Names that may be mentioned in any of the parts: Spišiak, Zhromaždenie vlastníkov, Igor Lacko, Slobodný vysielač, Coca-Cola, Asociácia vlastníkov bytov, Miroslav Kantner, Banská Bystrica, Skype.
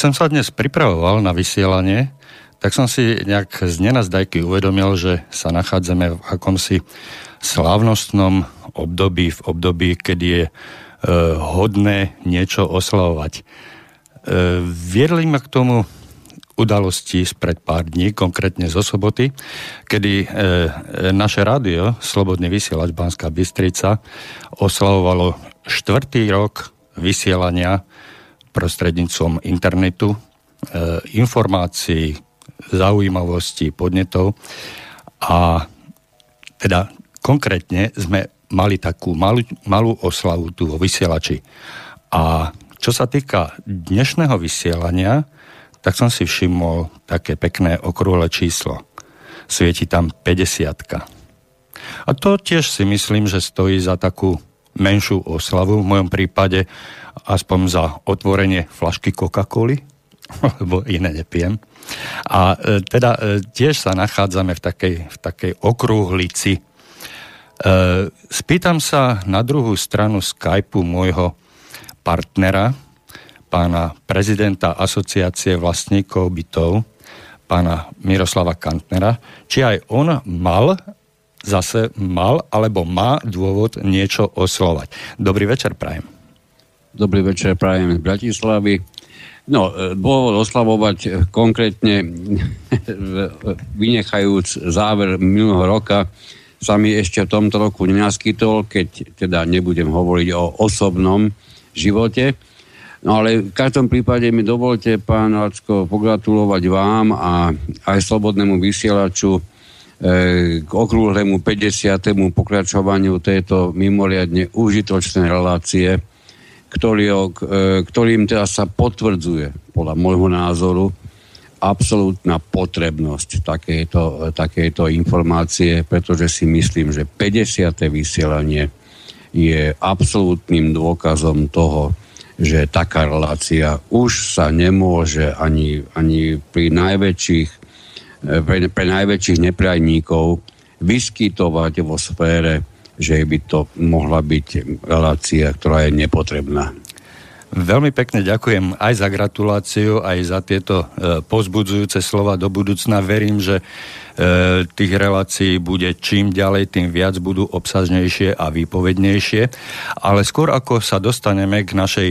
Keď som sa dnes pripravoval na vysielanie, tak som si nejak z nenazdajky uvedomil, že sa nachádzame v akomsi slávnostnom období, v období, kedy je hodné niečo oslavovať. Viedli ma k tomu udalosti spred pár dní, konkrétne zo soboty, kedy naše rádio, Slobodný vysielač Banská Bystrica, oslavovalo 4. rok vysielania prostredníctvom internetu, informácií, zaujímavostí, podnetov. A teda konkrétne sme mali takú malú oslavu tu vo vysielači. A čo sa týka dnešného vysielania, tak som si všimol také pekné okrúhle číslo. Svieti tam 50. A to tiež si myslím, že stojí za takú menšiu oslavu, v mojom prípade aspoň za otvorenie flašky Coca-Coly, lebo iné nepijem. A teda tiež sa nachádzame v takej okrúhlici. Spýtam sa na druhú stranu Skypeu môjho partnera, pána prezidenta Asociácie vlastníkov bytov, pána Miroslava Kantnera, či aj on má dôvod niečo oslovať. Dobrý večer prajem. Dobrý večer prajem z Bratislavy. No, dôvod oslavovať konkrétne, vynechajúc záver minulého roka, sa mi ešte v tomto roku nenaskytol, keď teda nebudem hovoriť o osobnom živote. No ale v každom prípade mi dovolte, pán Lacko, pogratulovať vám a aj Slobodnému vysielaču k okrúhlemu 50. pokračovaniu tejto mimoriadne užitočnej relácie, ktorým teda sa potvrdzuje, podľa môjho názoru, absolútna potrebnosť takejto informácie, pretože si myslím, že 50. vysielanie je absolútnym dôkazom toho, že taká relácia už sa nemôže ani pri najväčších pre najväčších nepriajníkov vyskytovať vo sfére, že by to mohla byť relácia, ktorá je nepotrebná. Veľmi pekne ďakujem aj za gratuláciu, aj za tieto povzbudzujúce slova do budúcna. Verím, že tých relácií bude čím ďalej, tým viac budú obsažnejšie a výpovednejšie. Ale skôr ako sa dostaneme k našej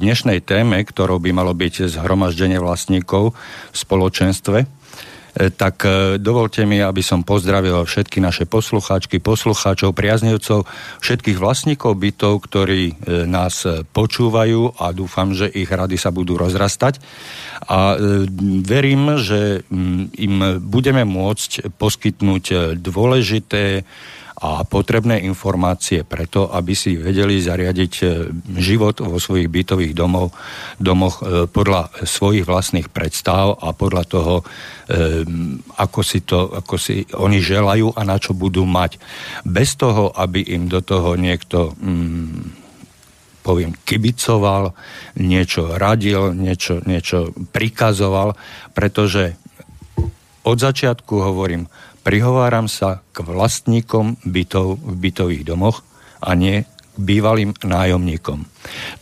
dnešnej téme, ktorou by malo byť zhromaždenie vlastníkov v spoločenstve, tak dovolte mi, aby som pozdravil všetky naše poslucháčky, poslucháčov, priaznivcov, všetkých vlastníkov bytov, ktorí nás počúvajú a dúfam, že ich rady sa budú rozrastať. A verím, že im budeme môcť poskytnúť dôležité a potrebné informácie preto, aby si vedeli zariadiť život vo svojich bytových domoch podľa svojich vlastných predstav a podľa toho, ako si oni želajú a na čo budú mať. Bez toho, aby im do toho niekto kibicoval, niečo radil, niečo prikazoval, pretože od začiatku hovorím, prihováram sa k vlastníkom bytov v bytových domoch a nie k bývalým nájomníkom.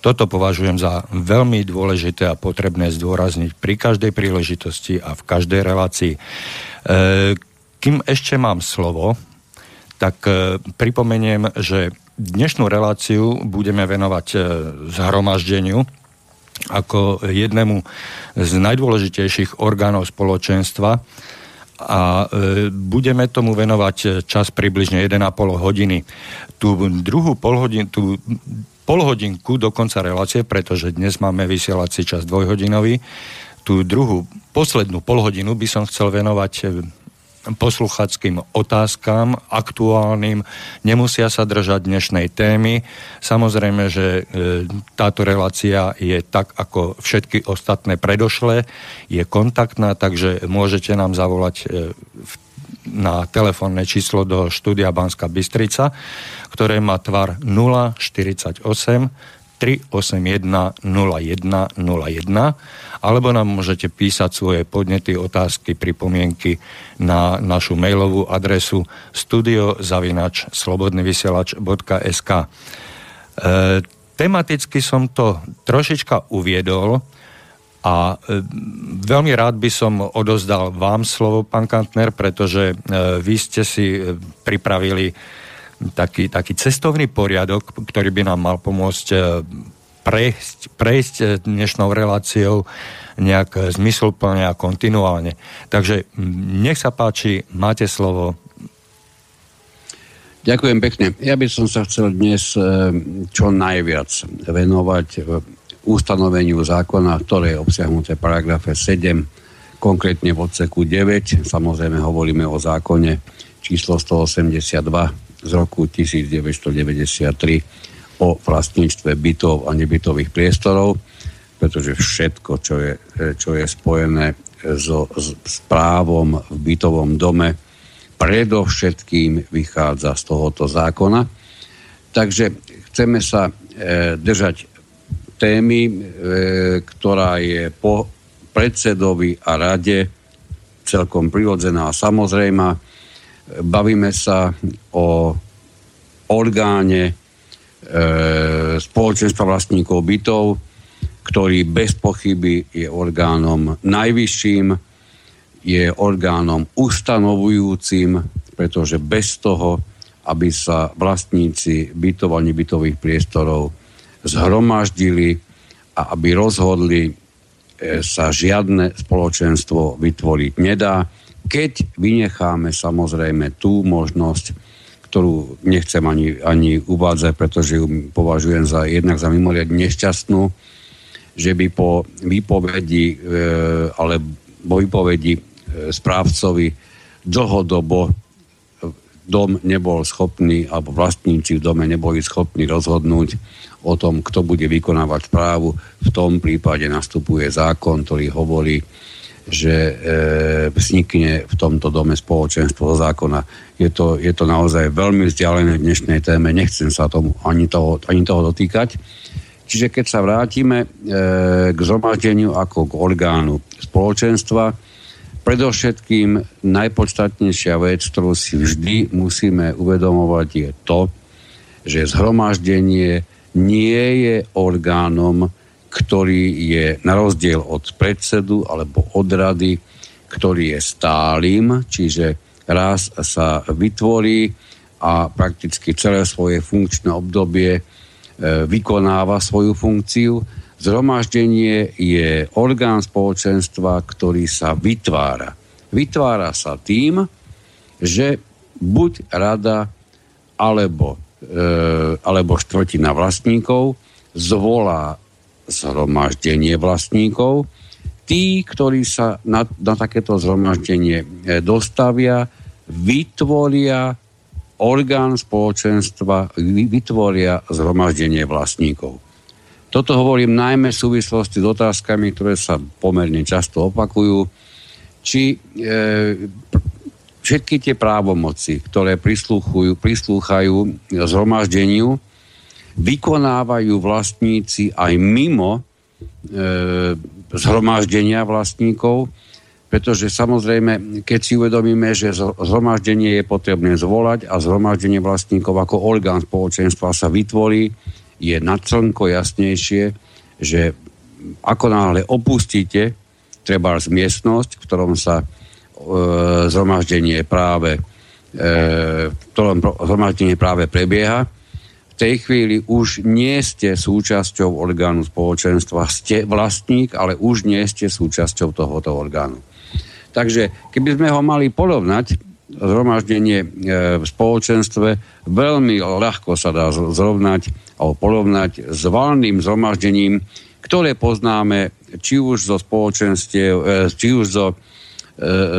Toto považujem za veľmi dôležité a potrebné zdôrazniť pri každej príležitosti a v každej relácii. Kým ešte mám slovo, tak pripomeniem, že dnešnú reláciu budeme venovať zhromaždeniu ako jednému z najdôležitejších orgánov spoločenstva, a budeme tomu venovať čas približne 1,5 hodiny. Tú polhodinku do konca relácie, pretože dnes máme vysielací čas dvojhodinový, tú druhú, poslednú polhodinu by som chcel venovať posluchackým otázkam, aktuálnym, nemusia sa držať dnešnej témy. Samozrejme, že táto relácia je tak, ako všetky ostatné predošlé, je kontaktná, takže môžete nám zavolať na telefónne číslo do štúdia Banská Bystrica, ktoré má tvar 048 381 0101, alebo nám môžete písať svoje podnety, otázky, pripomienky na našu mailovú adresu studio@slobodnyvysielac.sk. Tematicky som to trošička uviedol, A veľmi rád by som odozdal vám slovo, pán Kantner, pretože vy ste si pripravili taký cestovný poriadok, ktorý by nám mal pomôcť prejsť dnešnou reláciou nejak zmysluplne a kontinuálne. Takže nech sa páči, máte slovo. Ďakujem pekne. Ja by som sa chcel dnes čo najviac venovať ustanoveniu zákona, ktoré je obsiahnuté v paragrafe 7, konkrétne v odseku 9. Samozrejme hovoríme o zákone číslo 182 z roku 1993 o vlastníctve bytov a nebytových priestorov, pretože všetko, čo je spojené s právom v bytovom dome, predovšetkým vychádza z tohoto zákona. Takže chceme sa držať témy, ktorá je po predsedovi a rade celkom prirodzená a samozrejmá. Bavíme sa o orgáne spoločenstva vlastníkov bytov, ktorý bez pochyby je orgánom najvyšším, je orgánom ustanovujúcim, pretože bez toho, aby sa vlastníci bytov a nebytových priestorov zhromaždili a aby rozhodli, sa žiadne spoločenstvo vytvoriť nedá, keď vynecháme samozrejme tú možnosť, ktorú nechcem ani uvádzať, pretože ju považujem jednak za mimoriadne nešťastnú, že by po výpovedi správcovi dlhodobo dom nebol schopný, alebo vlastníci v dome neboli schopní rozhodnúť o tom, kto bude vykonávať správu. V tom prípade nastupuje zákon, ktorý hovorí, že vznikne v tomto dome spoločenstvo zákona. Je to naozaj veľmi vzdialené v dnešnej téme, nechcem sa tomu ani toho dotýkať. Čiže keď sa vrátime k zhromaždeniu ako k orgánu spoločenstva, predovšetkým najpodstatnejšia vec, ktorú si vždy musíme uvedomovať, je to, že zhromaždenie nie je orgánom, ktorý je na rozdiel od predsedu alebo od rady, ktorý je stálym, čiže raz sa vytvorí a prakticky celé svoje funkčné obdobie vykonáva svoju funkciu. Zhromaždenie je orgán spoločenstva, ktorý sa vytvára. Vytvára sa tým, že buď rada alebo štvrtina vlastníkov zvolá zhromaždenie vlastníkov. Tí, ktorí sa na takéto zhromaždenie dostavia, vytvoria orgán spoločenstva, vytvoria zhromaždenie vlastníkov. Toto hovorím najmä v súvislosti s otázkami, ktoré sa pomerne často opakujú, či všetky tie právomoci, ktoré prislúchajú zhromaždeniu, vykonávajú vlastníci aj mimo zhromaždenia vlastníkov, pretože samozrejme, keď si uvedomíme, že zhromaždenie je potrebné zvolať a zhromaždenie vlastníkov ako orgán spoločenstva sa vytvorí, je na slnko jasnejšie, že ako náhle opustíte trebárs miestnosť, v ktorom sa zhromaždenie práve prebieha, v tej chvíli už nie ste súčasťou orgánu spoločenstva, ste vlastník, ale už nie ste súčasťou tohoto orgánu. Takže keby sme ho mali porovnať, zhromaždenie v spoločenstve veľmi ľahko sa dá zrovnať alebo porovnať s valným zhromaždením, ktoré poznáme či už zo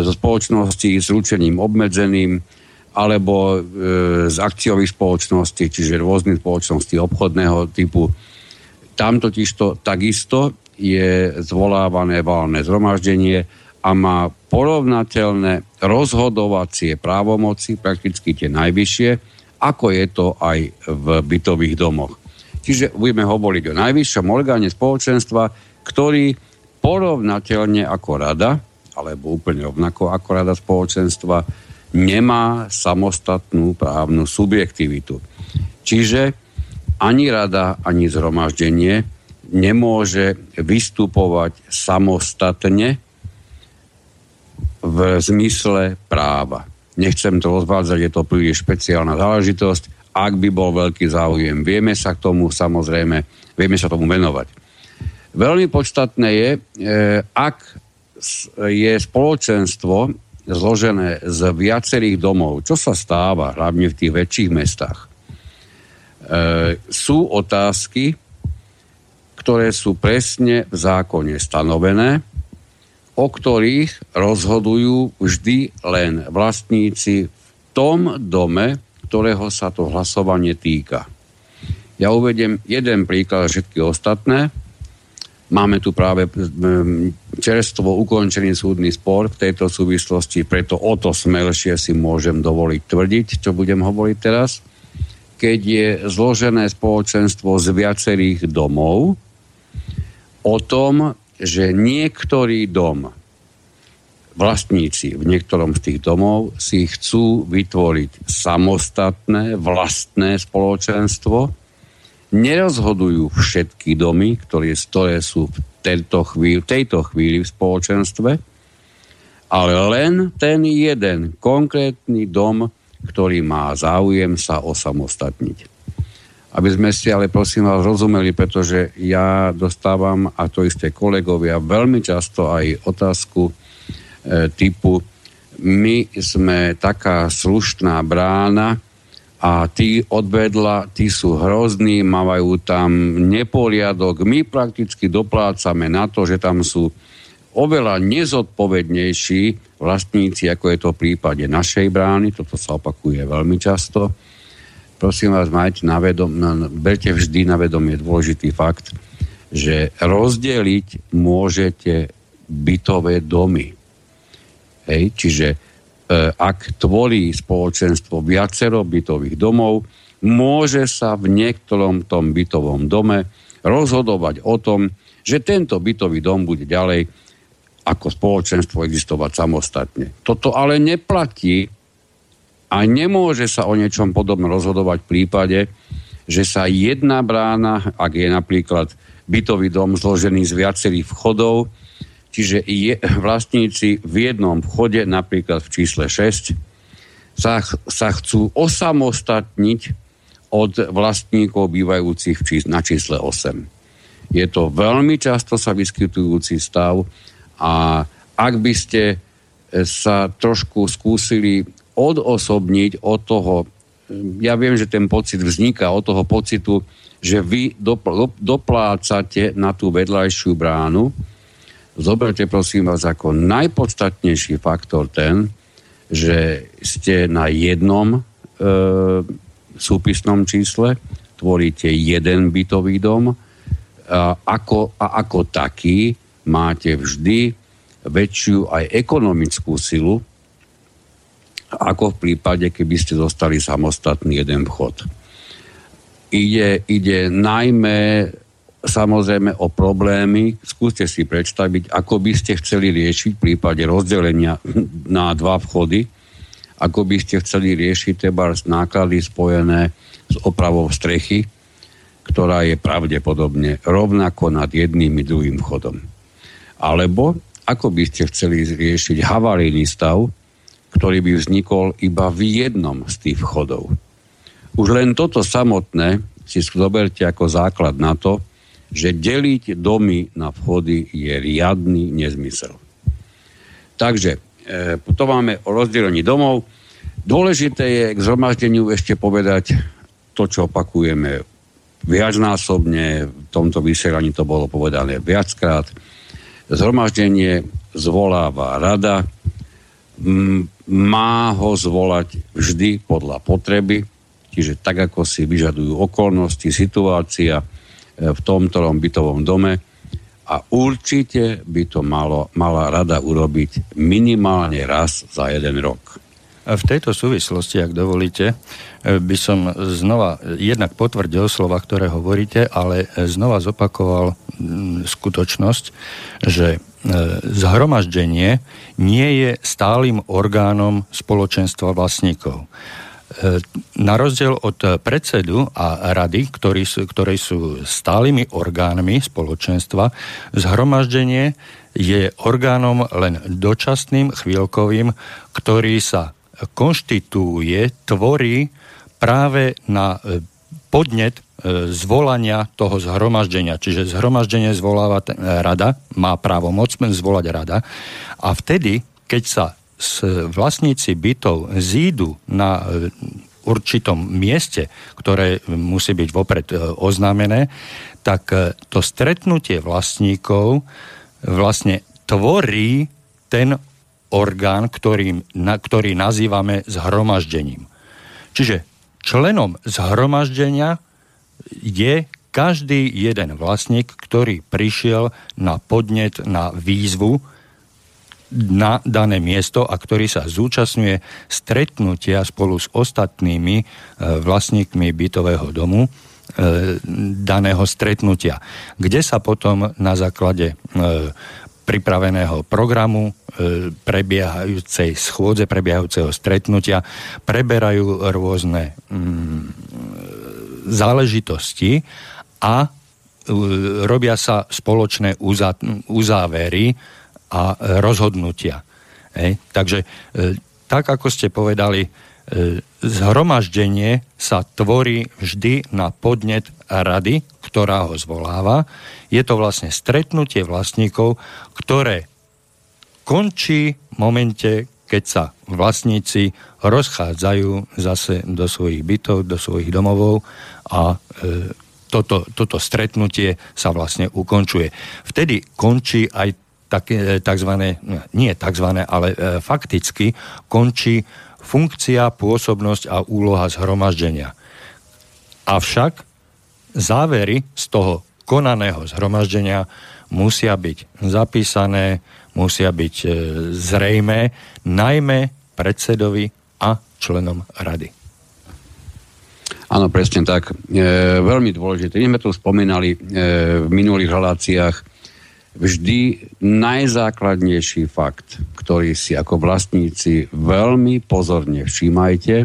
spoločností s ručením obmedzeným alebo z akciových spoločností, čiže rôznych spoločností obchodného typu. Tam totižto takisto je zvolávané valné zhromaždenie a má porovnateľné rozhodovacie právomoci, prakticky tie najvyššie, ako je to aj v bytových domoch. Čiže budeme hovoriť o najvyššom orgáne spoločenstva, ktorý porovnateľne ako rada, alebo úplne rovnako ako rada spoločenstva, nemá samostatnú právnu subjektivitu. Čiže ani rada, ani zhromaždenie nemôže vystupovať samostatne v zmysle práva. Nechcem to rozvádzať, je to príliš špeciálna záležitosť. Ak by bol veľký záujem, vieme sa tomu venovať. Veľmi podstatné je, ak je spoločenstvo zložené z viacerých domov, čo sa stáva hlavne v tých väčších mestách, sú otázky, ktoré sú presne v zákone stanovené, o ktorých rozhodujú vždy len vlastníci v tom dome, ktorého sa to hlasovanie týka. Ja uvediem jeden príklad, všetky ostatné. Máme tu práve čerstvo ukončený súdny spor v tejto súvislosti, preto o to smelšie si môžem dovoliť tvrdiť, čo budem hovoriť teraz. Keď je zložené spoločenstvo z viacerých domov, o tom, že niektorý dom, vlastníci v niektorom z tých domov si chcú vytvoriť samostatné, vlastné spoločenstvo, nerozhodujú všetky domy, ktoré sú v tejto chvíli v spoločenstve, ale len ten jeden konkrétny dom, ktorý má záujem sa osamostatniť. Aby sme si ale prosím vás rozumeli, pretože ja dostávam, a to isté kolegovia, veľmi často aj otázku typu my sme taká slušná brána, a tí odvedla, tí sú hrozní, majú tam neporiadok. My prakticky doplácame na to, že tam sú oveľa nezodpovednejší vlastníci, ako je to v prípade našej brány. Toto sa opakuje veľmi často. Prosím vás, berte vždy na vedomie dôležitý fakt, že rozdeliť môžete bytové domy. Hej, čiže ak tvorí spoločenstvo viacero bytových domov, môže sa v niektorom tom bytovom dome rozhodovať o tom, že tento bytový dom bude ďalej ako spoločenstvo existovať samostatne. Toto ale neplatí a nemôže sa o niečom podobnom rozhodovať v prípade, že sa jedna brána, ak je napríklad bytový dom zložený z viacerých vchodov, čiže vlastníci v jednom vchode, napríklad v čísle 6, sa chcú osamostatniť od vlastníkov bývajúcich na čísle 8. Je to veľmi často sa vyskytujúci stav a ak by ste sa trošku skúsili odosobniť od toho, ja viem, že ten pocit vzniká od toho pocitu, že vy doplácate na tú vedľajšiu bránu, zoberte prosím vás ako najpodstatnejší faktor ten, že ste na jednom súpisnom čísle, tvoríte jeden bytový dom a ako taký máte vždy väčšiu aj ekonomickú silu, ako v prípade, keby ste dostali samostatný jeden vchod. Ide najmä samozrejme o problémy, skúste si predstaviť, ako by ste chceli riešiť v prípade rozdelenia na dva vchody, ako by ste chceli riešiť náklady spojené s opravou strechy, ktorá je pravdepodobne rovnako nad jedným i druhým vchodom. Alebo ako by ste chceli riešiť havarijný stav, ktorý by vznikol iba v jednom z tých vchodov. Už len toto samotné si zoberte ako základ na to, že deliť domy na vchody je riadny nezmysel. Takže, to máme o rozdelení domov. Dôležité je k zhromaždeniu ešte povedať to, čo opakujeme viacnásobne, v tomto vysielaní to bolo povedané viackrát. Zhromaždenie zvoláva rada, má ho zvolať vždy podľa potreby, čiže tak, ako si vyžadujú okolnosti, situácia, v tomto bytovom dome a určite by to mala rada urobiť minimálne raz za jeden rok. V tejto súvislosti, ak dovolíte, by som znova jednak potvrdil slova, ktoré hovoríte, ale znova zopakoval skutočnosť, že zhromaždenie nie je stálym orgánom spoločenstva vlastníkov. Na rozdiel od predsedu a rady, ktoré sú stálymi orgánmi spoločenstva, zhromaždenie je orgánom len dočasným, chvíľkovým, ktorý sa konštitúje, tvorí práve na podnet zvolania toho zhromaždenia. Čiže zhromaždenie zvoláva rada, má právomoc zvolať rada a vtedy, keď sa vlastníci bytov zídu na určitom mieste, ktoré musí byť vopred oznámené, tak to stretnutie vlastníkov vlastne tvorí ten orgán, ktorý nazývame zhromaždením. Čiže členom zhromaždenia je každý jeden vlastník, ktorý prišiel na podnet, na výzvu na dané miesto a ktorý sa zúčastňuje stretnutia spolu s ostatnými vlastníkmi bytového domu daného stretnutia, kde sa potom na základe pripraveného programu prebiehajúcej schôdze, prebiehajúceho stretnutia preberajú rôzne záležitosti a robia sa spoločné uzávery a rozhodnutia. Takže tak, ako ste povedali, zhromaždenie sa tvorí vždy na podnet rady, ktorá ho zvoláva. Je to vlastne stretnutie vlastníkov, ktoré končí v momente, keď sa vlastníci rozchádzajú zase do svojich bytov, do svojich domovov a toto stretnutie sa vlastne ukončuje. Vtedy končí aj fakticky končí funkcia, pôsobnosť a úloha zhromaždenia. Avšak závery z toho konaného zhromaždenia musia byť zapísané, musia byť zrejmé, najmä predsedovi a členom rady. Áno, presne tak. Veľmi dôležité. My sme tu spomínali v minulých reláciách vždy najzákladnejší fakt, ktorý si ako vlastníci veľmi pozorne všímajte,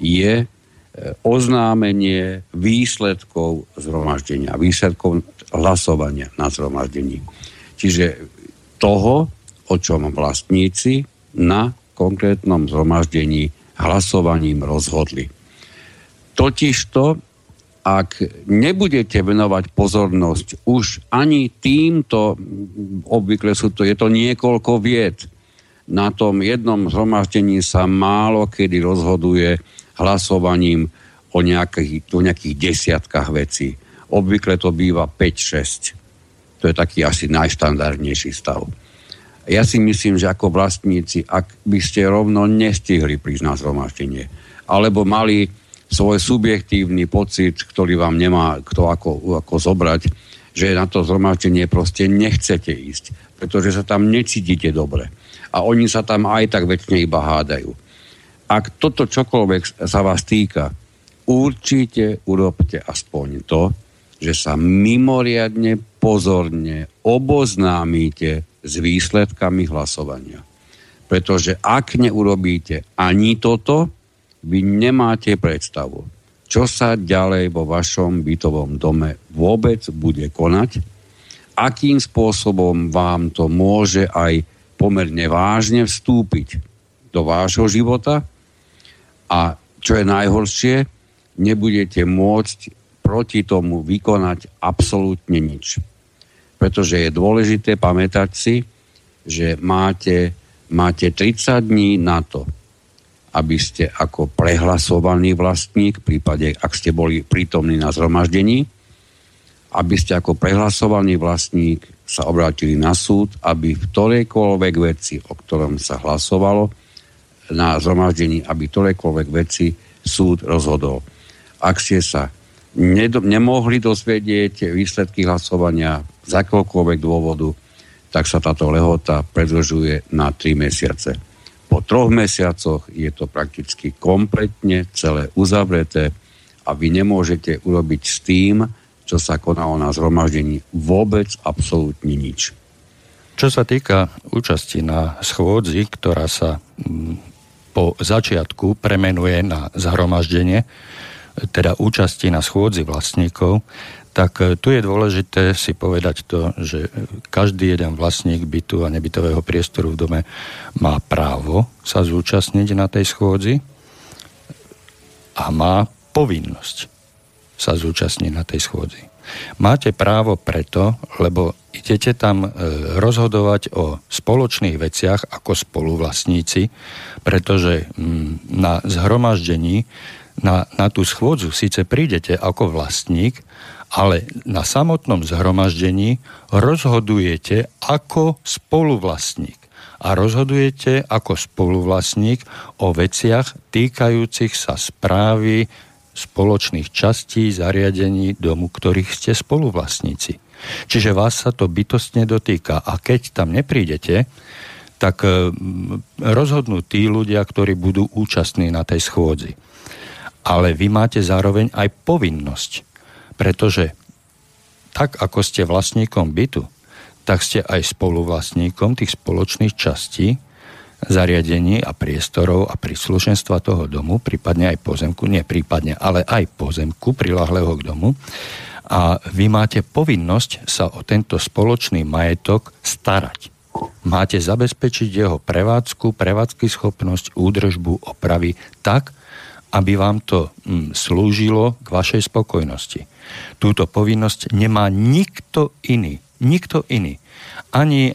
je oznámenie výsledkov zhromaždenia, výsledkov hlasovania na zhromaždení. Čiže toho, o čom vlastníci na konkrétnom zhromaždení hlasovaním rozhodli. Totižto, ak nebudete venovať pozornosť už ani týmto, obvykle je to niekoľko vied. Na tom jednom zhromaždení sa málo kedy rozhoduje hlasovaním o nejakých desiatkách vecí. Obvykle to býva 5-6. To je taký asi najštandardnejší stav. Ja si myslím, že ako vlastníci, ak by ste rovno nestihli prísť na zhromaždenie, alebo mali svoj subjektívny pocit, ktorý vám nemá kto ako zobrať, že na to zhromaždenie proste nechcete ísť, pretože sa tam necítite dobre. A oni sa tam aj tak väčšine iba hádajú. Ak toto čokoľvek sa vás týka, určite urobte aspoň to, že sa mimoriadne pozorne oboznámite s výsledkami hlasovania. Pretože ak neurobíte ani toto, vy nemáte predstavu, čo sa ďalej vo vašom bytovom dome vôbec bude konať, akým spôsobom vám to môže aj pomerne vážne vstúpiť do vášho života a čo je najhoršie, nebudete môcť proti tomu vykonať absolútne nič. Pretože je dôležité pamätať si, že máte 30 dní na to, aby ste ako prehlasovaný vlastník, v prípade, ak ste boli prítomní na zhromaždení, aby ste ako prehlasovaný vlastník sa obrátili na súd, aby v ktorejkoľvek veci, o ktorom sa hlasovalo na zhromaždení, aby v ktorejkoľvek veci súd rozhodol. Ak ste sa nemohli dozvedieť výsledky hlasovania z akoľkoľvek dôvodu, tak sa táto lehota predĺžuje na 3 mesiace. Po 3 mesiacoch je to prakticky kompletne celé uzavreté a vy nemôžete urobiť s tým, čo sa konalo na zhromaždení, vôbec absolútne nič. Čo sa týka účasti na schôdzi, ktorá sa po začiatku premenuje na zhromaždenie, teda účasti na schôdzi vlastníkov, tak tu je dôležité si povedať to, že každý jeden vlastník bytu a nebytového priestoru v dome má právo sa zúčastniť na tej schôdzi a má povinnosť sa zúčastniť na tej schôdzi. Máte právo preto, lebo idete tam rozhodovať o spoločných veciach ako spoluvlastníci, pretože na zhromaždení, na tú schôdzu síce prídete ako vlastník, ale na samotnom zhromaždení rozhodujete ako spoluvlastník. A rozhodujete ako spoluvlastník o veciach týkajúcich sa správy spoločných častí, zariadení domu, ktorých ste spoluvlastníci. Čiže vás sa to bytostne dotýka. A keď tam neprídete, tak rozhodnú tí ľudia, ktorí budú účastní na tej schôdzi. Ale vy máte zároveň aj povinnosť, pretože tak, ako ste vlastníkom bytu, tak ste aj spoluvlastníkom tých spoločných častí, zariadení a priestorov a príslušenstva toho domu, prípadne aj pozemku, nie prípadne, ale aj pozemku prilahlého k domu. A vy máte povinnosť sa o tento spoločný majetok starať. Máte zabezpečiť jeho prevádzku, prevádzkyschopnosť, údržbu, opravy tak, aby vám to slúžilo k vašej spokojnosti. Túto povinnosť nemá nikto iný. Nikto iný. Ani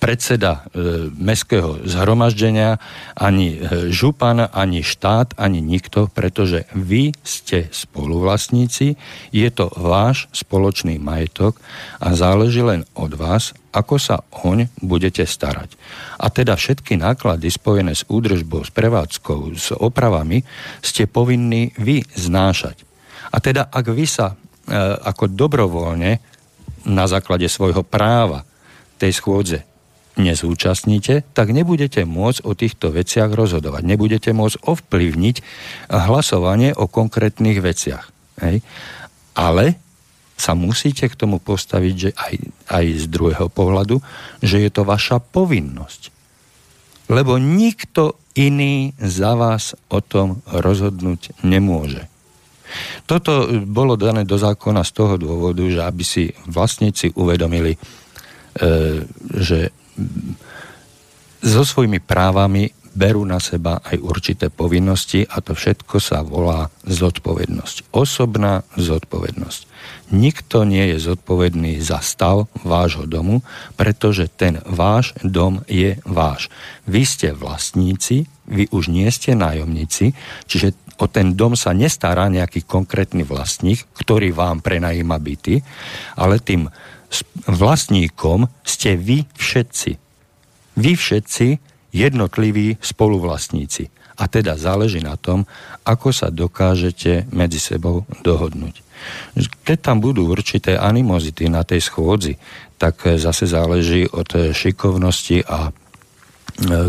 predseda mestského zhromaždenia, ani župan, ani štát, ani nikto, pretože vy ste spoluvlastníci, je to váš spoločný majetok a záleží len od vás, ako sa oň budete starať. A teda všetky náklady spojené s údržbou, s prevádzkou, s opravami ste povinní vy znášať. A teda ak vy sa ako dobrovoľne na základe svojho práva tej schôdze nezúčastníte, tak nebudete môcť o týchto veciach rozhodovať. Nebudete môcť ovplyvniť hlasovanie o konkrétnych veciach. Hej? Ale sa musíte k tomu postaviť, že aj z druhého pohľadu, že je to vaša povinnosť. Lebo nikto iný za vás o tom rozhodnúť nemôže. Toto bolo dané do zákona z toho dôvodu, že aby si vlastníci uvedomili, že so svojimi právami berú na seba aj určité povinnosti a to všetko sa volá zodpovednosť. Osobná zodpovednosť. Nikto nie je zodpovedný za stav vášho domu, pretože ten váš dom je váš. Vy ste vlastníci, vy už nie ste nájomníci, čiže o ten dom sa nestará nejaký konkrétny vlastník, ktorý vám prenajíma byty, ale tým vlastníkom ste vy všetci. Vy všetci jednotliví spoluvlastníci. A teda záleží na tom, ako sa dokážete medzi sebou dohodnúť. Keď tam budú určité animozity na tej schôdzi, tak zase záleží od šikovnosti a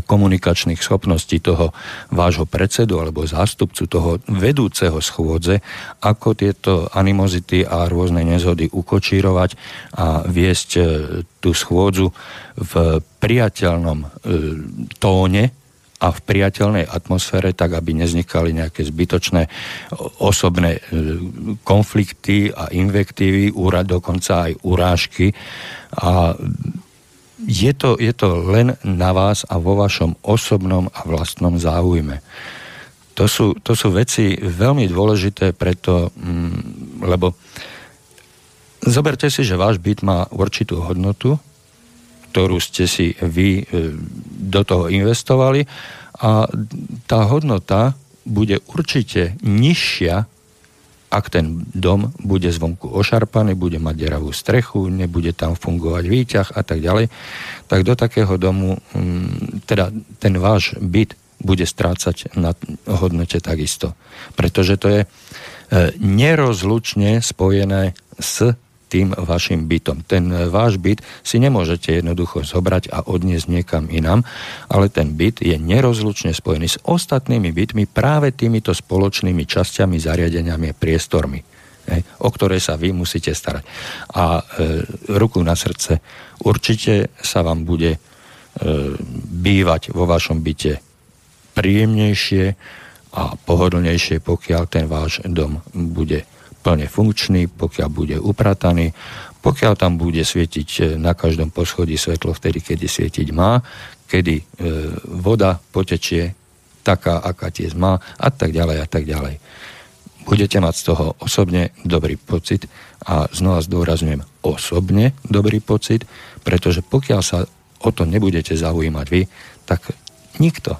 komunikačných schopností toho vášho predsedu alebo zástupcu toho vedúceho schôdze, ako tieto animozity a rôzne nezhody ukočírovať a viesť tú schôdzu v priateľnom tóne a v priateľnej atmosfére, tak aby nevznikali nejaké zbytočné osobné konflikty a invektívy, dokonca aj urážky a Je to len na vás a vo vašom osobnom a vlastnom záujme. To sú veci veľmi dôležité preto, lebo zoberte si, že váš byt má určitú hodnotu, ktorú ste si vy do toho investovali a tá hodnota bude určite nižšia, ak ten dom bude zvonku ošarpaný, bude mať deravú strechu, nebude tam fungovať výťah a tak ďalej, tak do takého domu, teda ten váš byt bude strácať na hodnote takisto. Pretože to je nerozlučne spojené s tým vašim bytom. Ten váš byt si nemôžete jednoducho zobrať a odniesť niekam inam, ale ten byt je nerozlučne spojený s ostatnými bytmi práve týmito spoločnými časťami, zariadeniami a priestormi, o ktoré sa vy musíte starať. A ruku na srdce, určite sa vám bude bývať vo vašom byte príjemnejšie a pohodlnejšie, pokiaľ ten váš dom bude plne funkčný, pokiaľ bude uprataný, pokiaľ tam bude svietiť na každom poschodí svetlo vtedy, kedy svietiť má, kedy voda potečie taká, aká tiež má a tak ďalej a tak ďalej. Budete mať z toho osobne dobrý pocit a znova zdôrazňujem osobne dobrý pocit, pretože pokiaľ sa o to nebudete zaujímať vy, tak nikto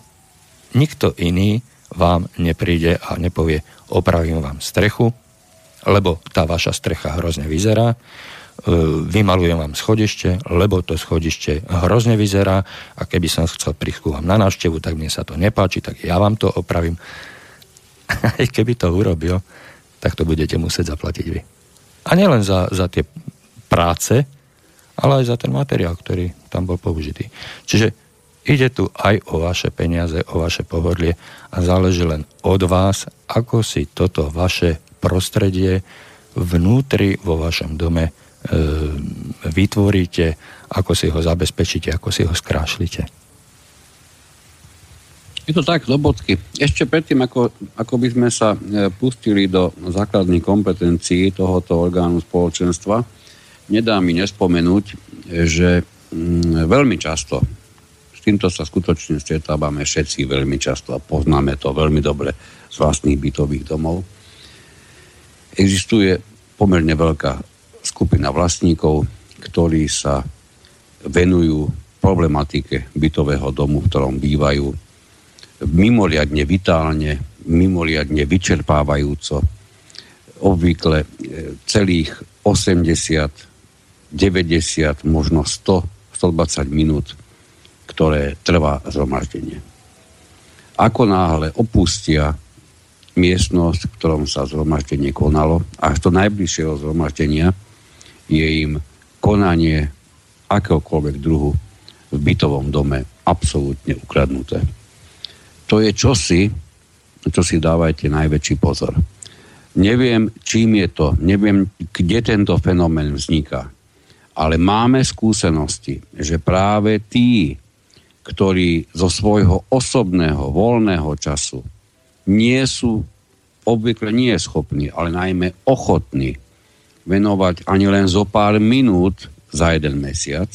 iný vám nepríde a nepovie opravím vám strechu, lebo tá vaša strecha hrozne vyzerá, vymalujem vám schodište, lebo to schodište hrozne vyzerá a keby som chcel prísť vám na návštevu, tak mne sa to nepáči, tak ja vám to opravím. Aj keby to urobil, tak to budete musieť zaplatiť vy. A nielen za tie práce, ale aj za ten materiál, ktorý tam bol použitý. Čiže ide tu aj o vaše peniaze, o vaše pohodlie a záleží len od vás, ako si toto vaše prostredie vnútri vo vašom dome vytvoríte, ako si ho zabezpečíte, ako si ho skrášlite. Je to tak, do bodky. Ešte predtým, ako by sme sa pustili do základných kompetencií tohoto orgánu spoločenstva, nedá mi nespomenúť, že veľmi často, s týmto sa skutočne stretávame všetci veľmi často a poznáme to veľmi dobre z vlastných bytových domov, existuje pomerne veľká skupina vlastníkov, ktorí sa venujú problematike bytového domu, v ktorom bývajú, mimoriadne vitálne, mimoriadne vyčerpávajúco, obvykle celých 80, 90, možno 100, 120 minút, ktoré trvá zhromaždenie. Ako náhle opustia miestnosť, v ktorom sa zhromaždenie konalo, až do najbližšieho zhromaždenia je im konanie akéhokoľvek druhu v bytovom dome absolútne ukradnuté. To je čosi, čo si dávajte najväčší pozor. Neviem, čím je to, neviem, kde tento fenomén vzniká, ale máme skúsenosti, že práve tí, ktorí zo svojho osobného, voľného času nie sú, obvykle nie schopní, ale najmä ochotní venovať ani len zo pár minút za jeden mesiac,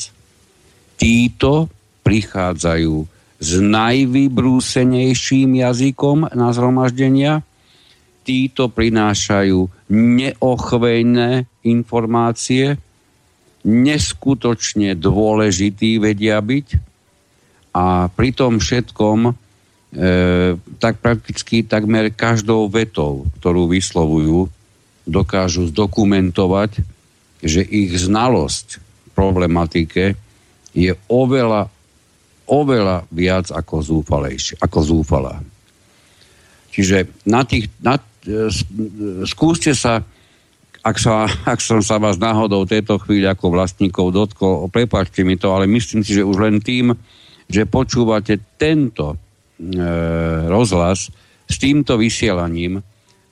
títo prichádzajú s najvybrúsenejším jazykom na zhromaždenia, títo prinášajú neochvejné informácie, neskutočne dôležitý vedia byť a pri tom všetkom tak prakticky takmer každou vetou, ktorú vyslovujú, dokážu zdokumentovať, že ich znalosť v problematike je oveľa, oveľa viac ako zúfalá. Čiže skúste sa, ak som sa vás náhodou tejto chvíli ako vlastníkov dotkol, prepáčte mi to, ale myslím si, že už len tým, že počúvate tento rozhlas s týmto vysielaním,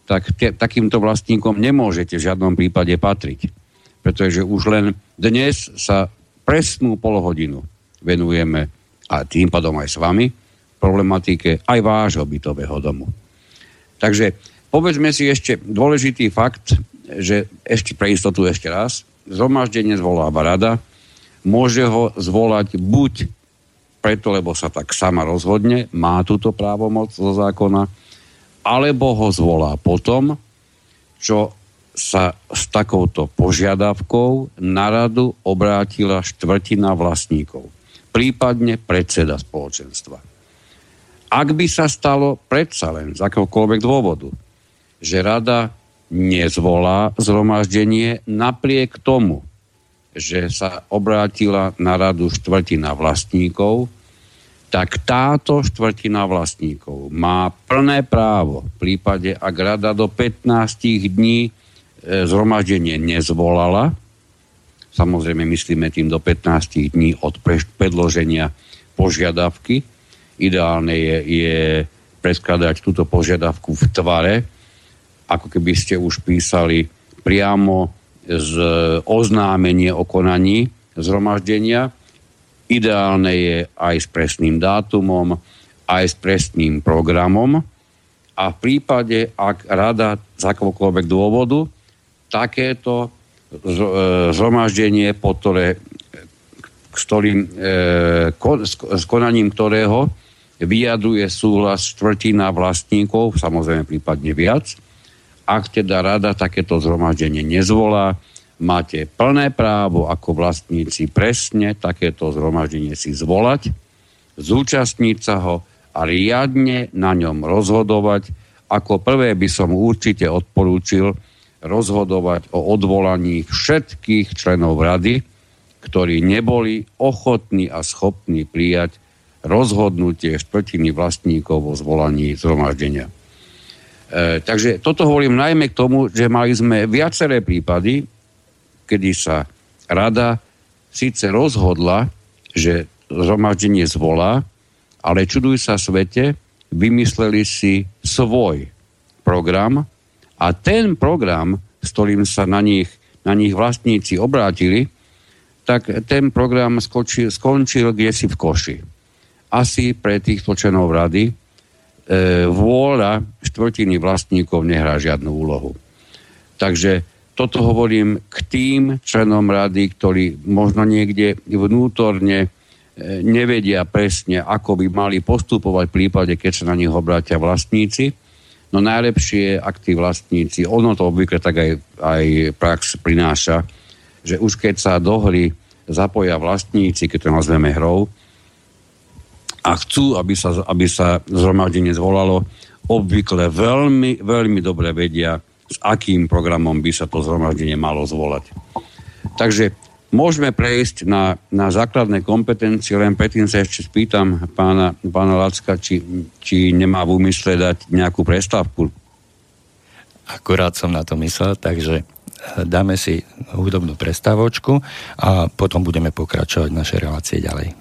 tak takýmto vlastníkom nemôžete v žiadnom prípade patriť. Pretože už len dnes sa presnú polohodinu venujeme, a tým pádom aj s vami, problematike aj vášho bytového domu. Takže povedzme si ešte dôležitý fakt, že ešte pre istotu ešte raz, zhromaždenie zvoláva rada, môže ho zvolať buď preto, lebo sa tak sama rozhodne, má túto právomoc zo zákona, alebo ho zvolá potom, čo sa s takouto požiadavkou na radu obrátila štvrtina vlastníkov, prípadne predseda spoločenstva. Ak by sa stalo predsa len z akéhokoľvek dôvodu, že rada nezvolá zhromaždenie napriek tomu, že sa obrátila na radu štvrtina vlastníkov, tak táto štvrtina vlastníkov má plné právo, v prípade, ak rada do 15 dní zhromaždenie nezvolala, samozrejme myslíme tým do 15 dní od predloženia požiadavky, ideálne je predkladať túto požiadavku v tvare, ako keby ste už písali priamo z oznámenie o konaní zhromaždenia, Ideálne je aj s presným dátumom, aj s presným programom a v prípade, ak rada z akokoľvek dôvodu takéto zhromaždenie, s konaním ktorého vyjadruje súhlas štvrtina vlastníkov, samozrejme prípadne viac. Ak teda rada takéto zhromaždenie nezvolá, máte plné právo ako vlastníci presne takéto zhromaždenie si zvolať, zúčastniť sa ho a riadne na ňom rozhodovať. Ako prvé by som určite odporúčil rozhodovať o odvolaní všetkých členov rady, ktorí neboli ochotní a schopní prijať rozhodnutie štvrtiny vlastníkov o zvolaní zhromaždenia. Takže toto hovorím najmä k tomu, že mali sme viaceré prípady, kedy sa rada síce rozhodla, že zhromaždenie zvolá, ale čuduj sa svete, vymysleli si svoj program a ten program, s ktorým sa na nich vlastníci obrátili, tak ten program skončil kdesi v koši. Asi pre týchto členov rady vôľa štvrtiny vlastníkov nehrá žiadnu úlohu. Takže toto hovorím k tým členom rady, ktorí možno niekde vnútorne nevedia presne, ako by mali postupovať v prípade, keď sa na nich obrátia vlastníci. No najlepšie je, ak tí vlastníci, ono to obvykle tak aj prax prináša, že už keď sa do hry zapoja vlastníci, keď to nazveme hrou, a chcú, aby sa zhromaždenie zvolalo, obvykle veľmi, veľmi dobre vedia, s akým programom by sa to zhromaždenie malo zvolať. Takže môžeme prejsť na základné kompetencie, len predtým sa ešte spýtam pána Lacka, či nemá v úmysle dať nejakú prestávku. Akurát som na to myslel, takže dáme si hudobnú prestávočku a potom budeme pokračovať naše relácie ďalej.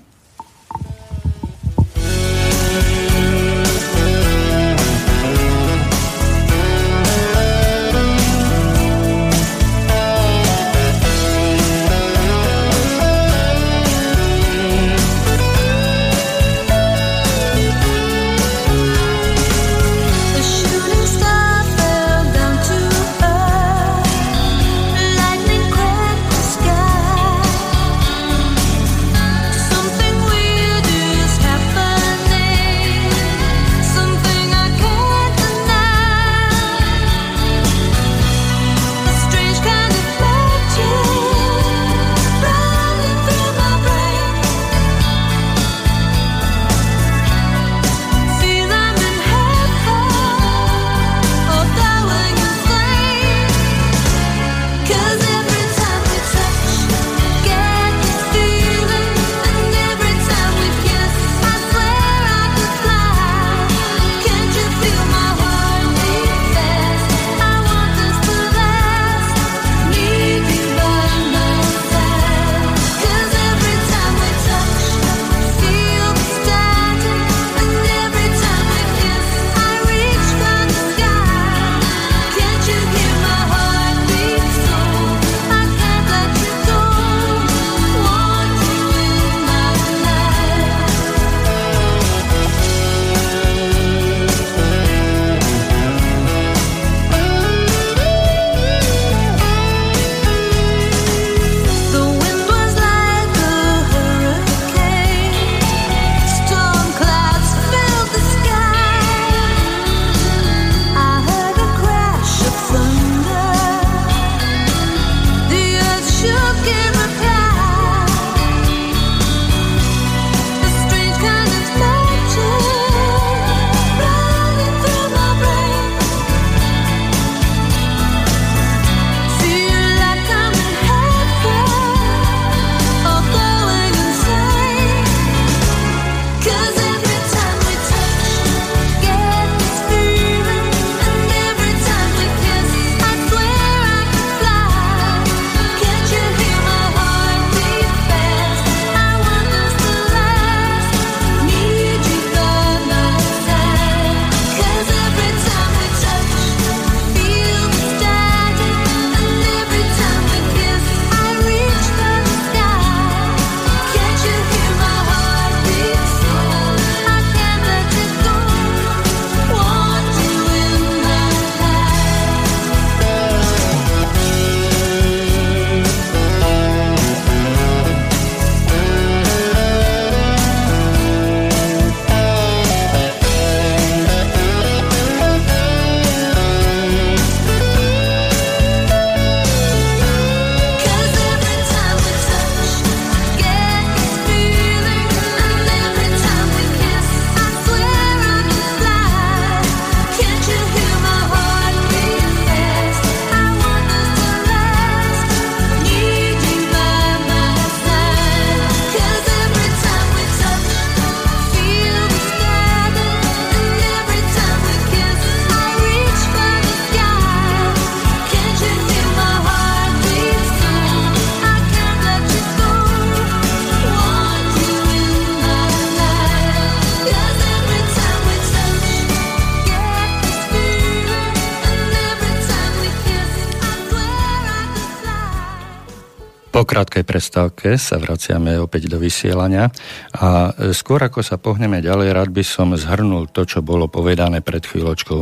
Po krátkej prestávke sa vraciame opäť do vysielania a skôr ako sa pohneme ďalej, rád by som zhrnul to, čo bolo povedané pred chvíľočkou,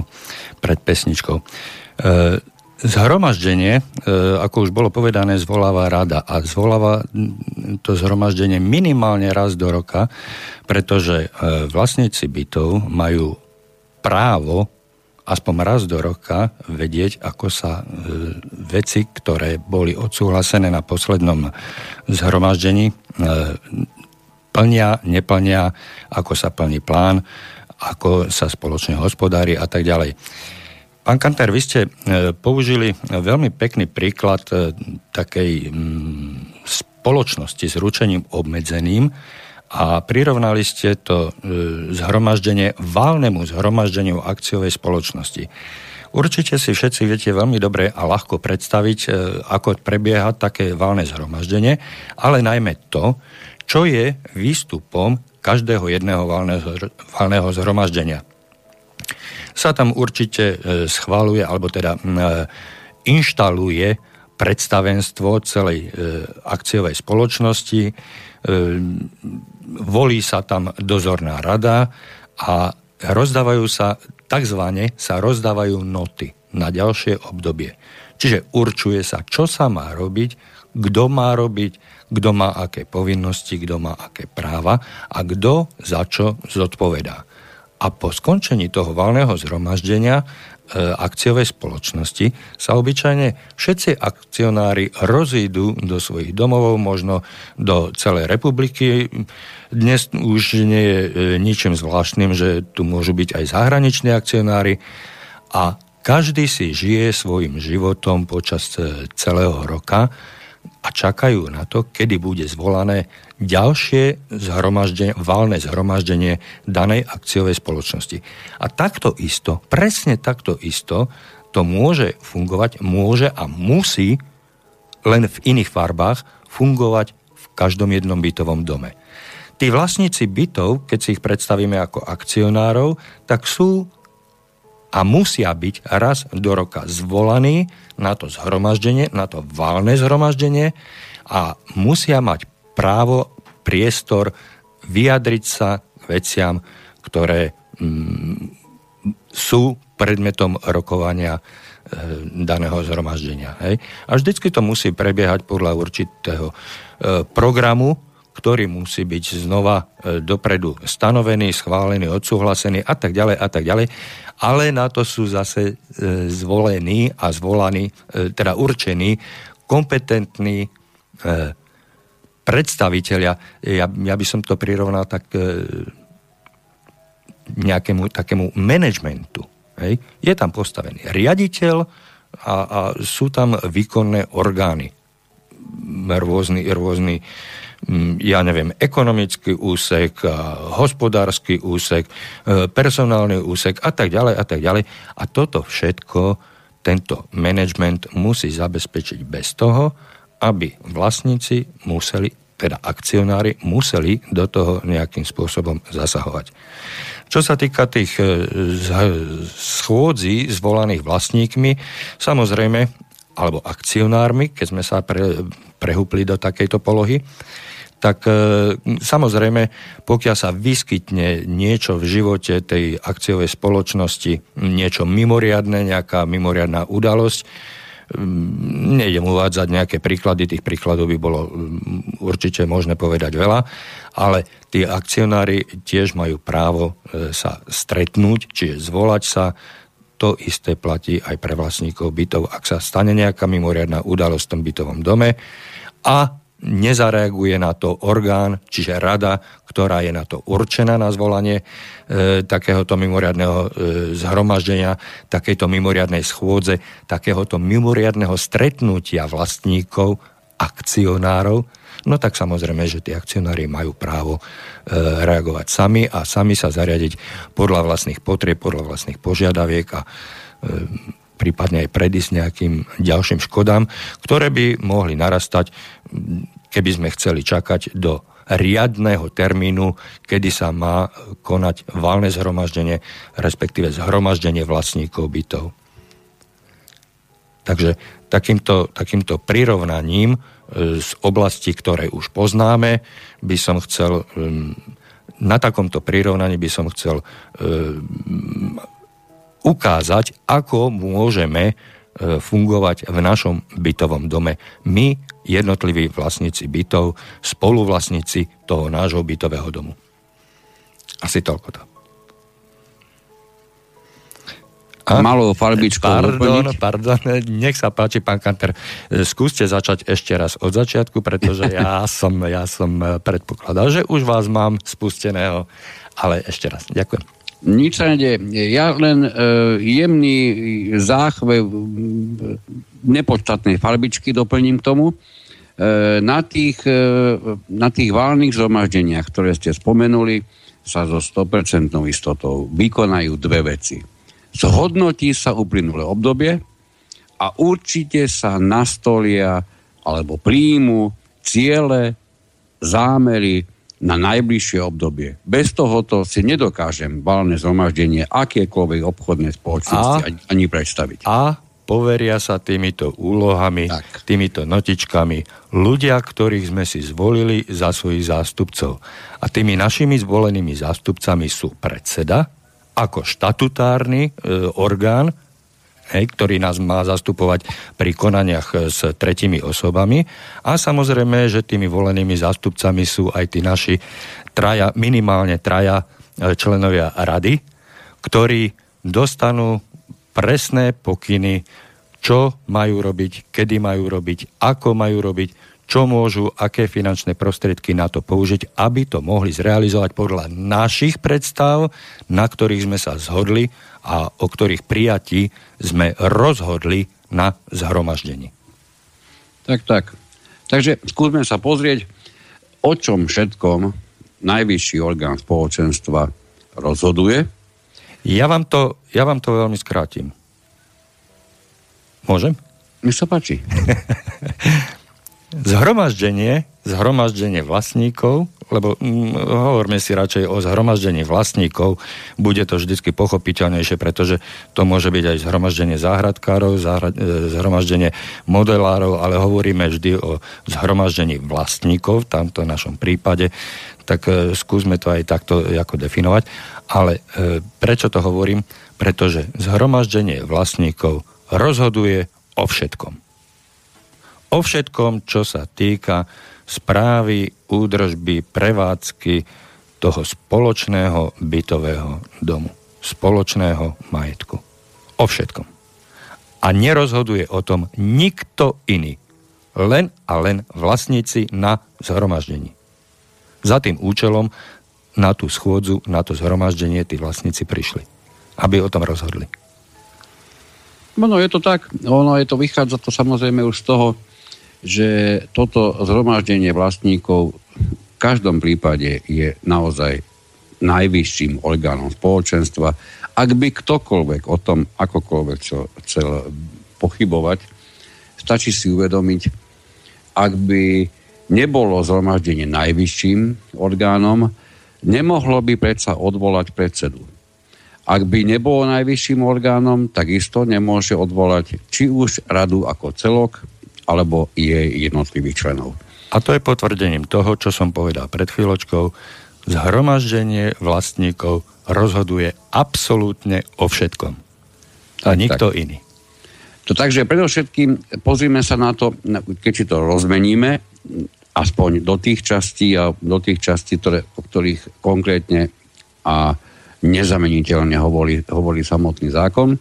pred pesničkou. Zhromaždenie, ako už bolo povedané, zvoláva rada a zvoláva to zhromaždenie minimálne raz do roka, pretože vlastníci bytov majú právo aspoň raz do roka vedieť, ako sa veci, ktoré boli odsúhlasené na poslednom zhromaždení, plnia, neplnia, ako sa plní plán, ako sa spoločne hospodári a tak ďalej. Pán Kantner, vy ste použili veľmi pekný príklad takej spoločnosti s ručením obmedzeným a prirovnali ste to zhromaždenie valnému zhromaždeniu akciovej spoločnosti. Určite si všetci viete veľmi dobre a ľahko predstaviť, ako prebieha také valné zhromaždenie, ale najmä to, čo je výstupom každého jedného valného zhromaždenia. Sa tam určite schvaľuje, alebo teda inštaluje predstavenstvo celej akciovej spoločnosti, volí sa tam dozorná rada a rozdávajú noty na ďalšie obdobie. Čiže určuje sa, čo sa má robiť, kto má robiť, kto má aké povinnosti, kto má aké práva a kto za čo zodpovedá. A po skončení toho valného zhromaždenia akciovej spoločnosti sa obyčajne všetci akcionári rozídu do svojich domov, možno do celej republiky. Dnes už nie je ničím zvláštnym, že tu môžu byť aj zahraniční akcionári a každý si žije svojim životom počas celého roka a čakajú na to, kedy bude zvolané ďalšie valné zhromaždenie danej akciovej spoločnosti. A takto isto, presne takto isto, to môže fungovať, môže a musí len v iných farbách fungovať v každom jednom bytovom dome. Tí vlastníci bytov, keď si ich predstavíme ako akcionárov, tak sú a musia byť raz do roka zvolaní na to zhromaždenie, na to valné zhromaždenie a musia mať právo, priestor vyjadriť sa k veciam, ktoré sú predmetom rokovania daného zhromaždenia. Hej? A vždycky to musí prebiehať podľa určitého programu, ktorý musí byť znova dopredu stanovený, schválený, odsúhlasený a tak ďalej a tak ďalej. Ale na to sú zase zvolení a zvolaní, teda určení, kompetentní predstavitelia, ja by som to prirovnal tak nejakému takému manažmentu. Hej? Je tam postavený riaditeľ a sú tam výkonné orgány. Rôzny, ja neviem, ekonomický úsek, hospodársky úsek, personálny úsek a tak ďalej a tak ďalej. A toto všetko, tento manažment musí zabezpečiť bez toho, aby vlastníci museli, teda akcionári, museli do toho nejakým spôsobom zasahovať. Čo sa týka tých schôdzí zvolaných vlastníkmi, samozrejme, alebo akcionármi, keď sme sa prehúpli do takejto polohy, tak samozrejme, pokiaľ sa vyskytne niečo v živote tej akciovej spoločnosti, niečo mimoriadne, nejaká mimoriadná udalosť, nejdem uvádzať nejaké príklady, tých príkladov by bolo určite možné povedať veľa, ale tí akcionári tiež majú právo sa stretnúť, čiže zvolať sa, to isté platí aj pre vlastníkov bytov, ak sa stane nejaká mimoriadna udalosť v tom bytovom dome a nezareaguje na to orgán, čiže rada, ktorá je na to určená na zvolanie takéhoto mimoriadneho zhromaždenia, takéto mimoriadnej schôdze, takéhoto mimoriadneho stretnutia vlastníkov, akcionárov, no tak samozrejme, že tí akcionári majú právo reagovať sami a sami sa zariadiť podľa vlastných potrieb, podľa vlastných požiadaviek a prípadne aj predísť nejakým ďalším škodám, ktoré by mohli narastať, keby sme chceli čakať do riadného termínu, kedy sa má konať valné zhromaždenie, respektíve zhromaždenie vlastníkov bytov. Takže takýmto prirovnaním z oblasti, ktoré už poznáme, by som chcel, na takomto prirovnaní by som chcel ukázať, ako môžeme fungovať v našom bytovom dome. My, jednotliví vlastníci bytov, spoluvlastníci toho nášho bytového domu. Asi toľko to. Malou farbičkou doplniť. Pardon, nech sa páči, pán Kantner. Skúste začať ešte raz od začiatku, pretože ja som predpokladal, že už vás mám spusteného, ale ešte raz. Ďakujem. Nič sa nedie. Ja len jemný záchvev nepodstatnej farbičky doplním k tomu. Na tých valných zhromaždeniach, ktoré ste spomenuli, sa so 100% istotou vykonajú dve veci. Zhodnotí sa uplynulé obdobie a určite sa nastolia alebo príjmu ciele, zámery na najbližšie obdobie. Bez tohoto si nedokážem valné zhromaždenie akékoľvek obchodnej spoločnosti ani predstaviť. A poveria sa týmito úlohami, tak, týmito notičkami ľudia, ktorých sme si zvolili za svojich zástupcov. A tými našimi zvolenými zástupcami sú predseda ako štatutárny orgán, ktorý nás má zastupovať pri konaniach s tretimi osobami. A samozrejme, že tými volenými zástupcami sú aj tí naši minimálne traja členovia rady, ktorí dostanú presné pokyny, čo majú robiť, kedy majú robiť, ako majú robiť, čo môžu, aké finančné prostriedky na to použiť, aby to mohli zrealizovať podľa našich predstav, na ktorých sme sa zhodli a o ktorých prijatí sme rozhodli na zhromaždení. Tak. Takže skúsme sa pozrieť, o čom všetkom najvyšší orgán spoločenstva rozhoduje. Ja vám to veľmi skrátim. Môžem? Nech sa páči. Zhromaždenie vlastníkov, lebo hovorme si radšej o zhromaždení vlastníkov, bude to vždycky pochopiteľnejšie, pretože to môže byť aj zhromaždenie záhradkárov, zhromaždenie modelárov, ale hovoríme vždy o zhromaždení vlastníkov, v tamto našom prípade, tak skúsme to aj takto ako definovať. Ale prečo to hovorím? Pretože zhromaždenie vlastníkov rozhoduje o všetkom. O všetkom, čo sa týka správy, údržby, prevádzky toho spoločného bytového domu, spoločného majetku. O všetkom. A nerozhoduje o tom nikto iný. Len a len vlastníci na zhromaždení. Za tým účelom na tú schôdzu, na to zhromaždenie tí vlastníci prišli, aby o tom rozhodli. No je to tak. Vychádza to samozrejme už z toho, že toto zhromaždenie vlastníkov v každom prípade je naozaj najvyšším orgánom spoločenstva. Ak by ktokoľvek o tom akokoľvek chcel pochybovať, stačí si uvedomiť, ak by nebolo zhromaždenie najvyšším orgánom, nemohlo by predsa odvolať predsedu. Ak by nebolo najvyšším orgánom, takisto nemôže odvolať či už radu ako celok, alebo jej jednotlivých členov. A to je potvrdením toho, čo som povedal pred chvíľočkou. Zhromaždenie vlastníkov rozhoduje absolútne o všetkom. A nikto iný. To takže predovšetkým pozrime sa na to, keď si to rozmeníme, aspoň do tých častí, o ktorých konkrétne a nezameniteľne hovorí samotný zákon.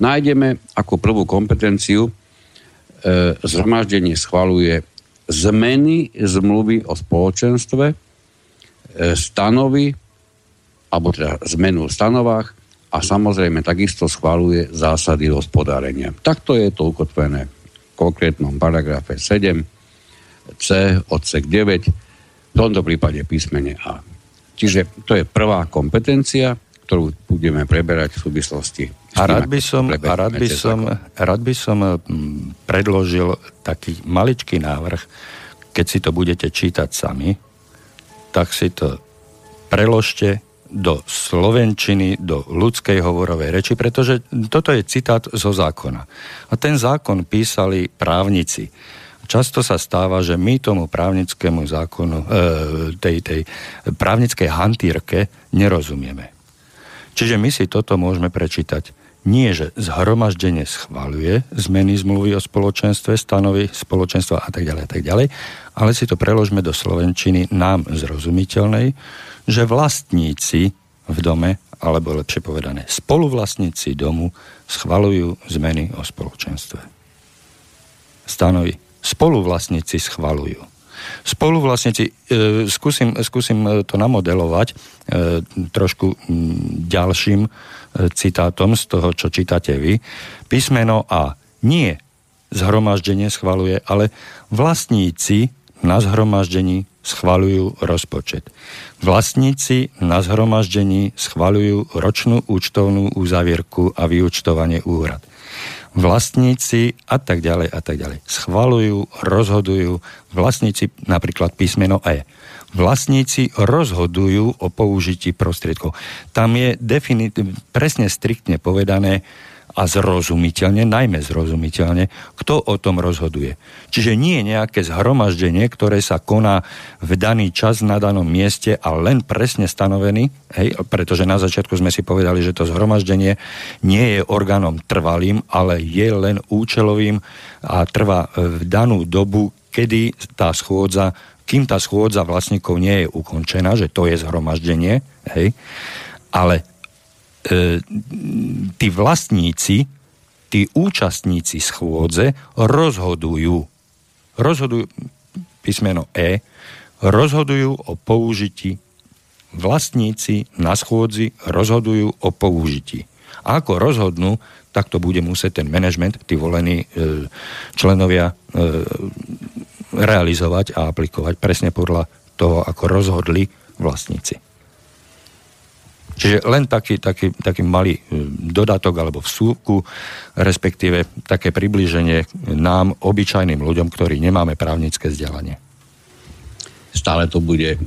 Nájdeme ako prvú kompetenciu, zhromaždenie schvaľuje zmeny zmluvy o spoločenstve, stanovy, alebo teda zmenu v stanovách a samozrejme takisto schvaľuje zásady hospodárenia. Takto je to ukotvené v konkrétnom paragrafe 7c odsek 9, v tomto prípade písmene A. Čiže to je prvá kompetencia, ktorú budeme preberať v súvislosti. A rád by som predložil taký maličký návrh. Keď si to budete čítať sami, tak si to preložte do slovenčiny, do ľudskej hovorovej reči, pretože toto je citát zo zákona. A ten zákon písali právnici. Často sa stáva, že my tomu právnickému zákonu, tej právnickej hantírke nerozumieme. Čiže my si toto môžeme prečítať. Nie, že zhromaždenie schvaľuje zmeny zmluvy o spoločenstve, stanovy spoločenstva a tak ďalej, ale si to preložme do slovenčiny nám zrozumiteľnej, že vlastníci v dome, alebo lepšie povedané, spoluvlastníci domu schvaľujú zmeny o spoločenstve. Stanovy spoluvlastníci schvaľujú. Spoluvlastníci, skúsim to namodelovať trošku ďalším citátom z toho, čo čítate vy. Písmeno A. Nie zhromaždenie schvaľuje, ale vlastníci na zhromaždení schvaľujú rozpočet. Vlastníci na zhromaždení schvaľujú ročnú účtovnú uzavierku a vyúčtovanie úhrad. Vlastníci a tak ďalej schvaľujú, rozhodujú vlastníci, napríklad písmeno E. Vlastníci rozhodujú o použití prostriedkov. Tam je presne striktne povedané a zrozumiteľne, najmä zrozumiteľne, kto o tom rozhoduje. Čiže nie je nejaké zhromaždenie, ktoré sa koná v daný čas na danom mieste a len presne stanovený, hej, pretože na začiatku sme si povedali, že to zhromaždenie nie je orgánom trvalým, ale je len účelovým a trvá v danú dobu, kedy tá schôdza, kým tá schôdza vlastníkov nie je ukončená, že to je zhromaždenie, hej, ale tí vlastníci, tí účastníci schôdze rozhodujú, písmeno E, rozhodujú o použití. Vlastníci na schôdzi rozhodujú o použití. A ako rozhodnú, tak to bude musieť ten manažment, tí volení členovia realizovať a aplikovať presne podľa toho, ako rozhodli vlastníci. Čiže len taký malý dodatok alebo vsúvku, respektíve také priblíženie nám, obyčajným ľuďom, ktorí nemáme právnické vzdelanie. Stále to bude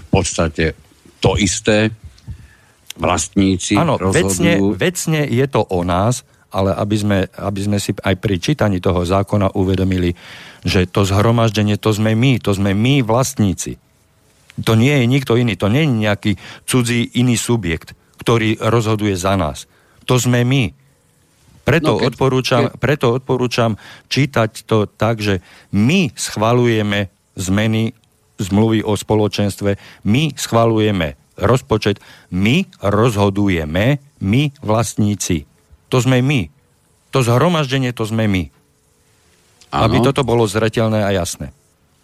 v podstate to isté. Vlastníci ano, rozhodujú. Áno, vecne je to o nás, ale aby sme si aj pri čítaní toho zákona uvedomili, že to zhromaždenie, to sme my vlastníci. To nie je nikto iný, to nie je nejaký cudzí iný subjekt, ktorý rozhoduje za nás. To sme my. Preto odporúčam čítať to tak, že my schvaľujeme zmeny zmluvy o spoločenstve, my schvaľujeme rozpočet, my rozhodujeme, my vlastníci. To sme my. To zhromaždenie, to sme my. Ano. Aby toto bolo zreteľné a jasné.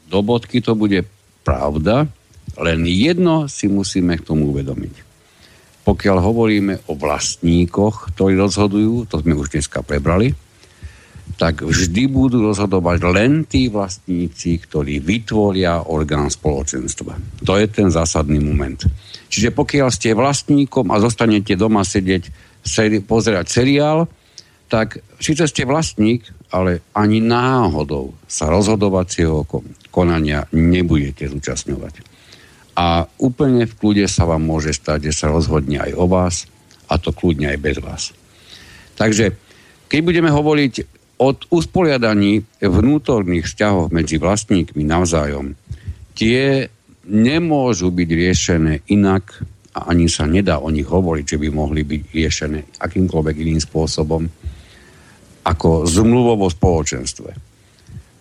Do bodky to bude pravda. Len jedno si musíme k tomu uvedomiť. Pokiaľ hovoríme o vlastníkoch, ktorí rozhodujú, to sme už dneska prebrali, tak vždy budú rozhodovať len tí vlastníci, ktorí vytvoria orgán spoločenstva. To je ten zásadný moment. Čiže pokiaľ ste vlastníkom a zostanete doma sedieť, pozerať seriál, tak síce ste vlastník, ale ani náhodou sa rozhodovacieho konania nebudete zúčastňovať. A úplne v kľude sa vám môže stať, že sa rozhodne aj o vás, a to kľudne aj bez vás. Takže, keď budeme hovoriť o usporiadaní vnútorných vzťahov medzi vlastníkmi navzájom, tie nemôžu byť riešené inak a ani sa nedá o nich hovoriť, že by mohli byť riešené akýmkoľvek iným spôsobom ako zmluvovo spoločenstve.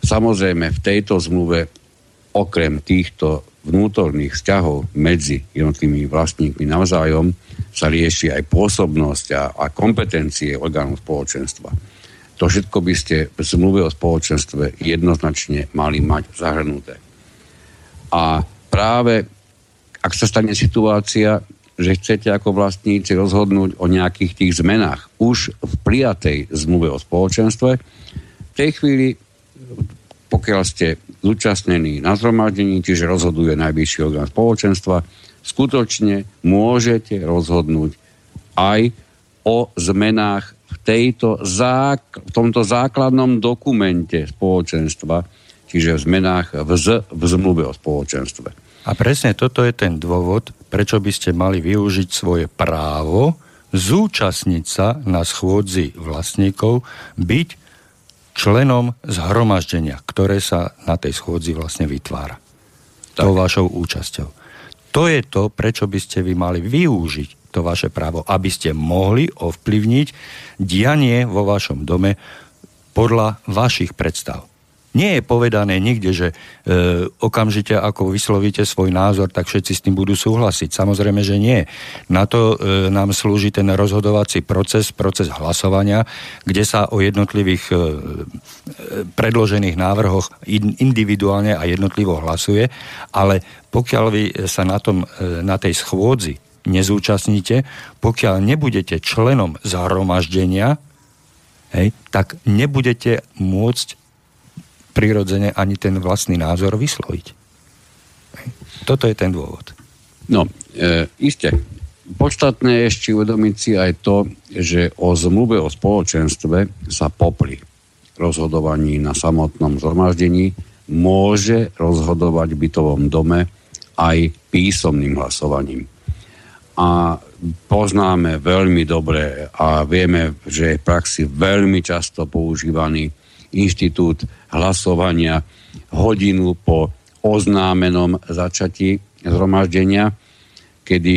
Samozrejme, v tejto zmluve okrem týchto vnútorných vzťahov medzi jednotlivými vlastníkmi navzájom sa rieši aj pôsobnosť a kompetencie orgánov spoločenstva. To všetko by ste v zmluve o spoločenstve jednoznačne mali mať zahrnuté. A práve ak sa stane situácia, že chcete ako vlastníci rozhodnúť o nejakých tých zmenách už v prijatej zmluve o spoločenstve, v tej chvíli, pokiaľ ste zúčastnení na zhromaždení, čiže rozhoduje najvyšší orgán spoločenstva, skutočne môžete rozhodnúť aj o zmenách v tomto základnom dokumente spoločenstva, čiže v zmenách v zmluve o spoločenstve. A presne toto je ten dôvod, prečo by ste mali využiť svoje právo zúčastniť sa na schôdzi vlastníkov, byť členom zhromaždenia, ktoré sa na tej schôdzi vlastne vytvára. Tak. Tou vašou účasťou. To je to, prečo by ste vy mali využiť to vaše právo, aby ste mohli ovplyvniť dianie vo vašom dome podľa vašich predstav. Nie je povedané nikde, že okamžite ako vyslovíte svoj názor, tak všetci s tým budú súhlasiť. Samozrejme, že nie. Na to nám slúži ten rozhodovací proces, proces hlasovania, kde sa o jednotlivých predložených návrhoch individuálne a jednotlivo hlasuje, ale pokiaľ vy sa na tej schôdzi nezúčastníte, pokiaľ nebudete členom zhromaždenia, hej, tak nebudete môcť prirodzene ani ten vlastný názor vysloviť. Toto je ten dôvod. No, isté. Podstatné je ešte uvedomiť si aj to, že o zmluve o spoločenstve sa popri rozhodovaní na samotnom zhromaždení môže rozhodovať v bytovom dome aj písomným hlasovaním. A poznáme veľmi dobre a vieme, že je v praxi veľmi často používaný inštitút hlasovania hodinu po oznámenom začatí zhromaždenia, kedy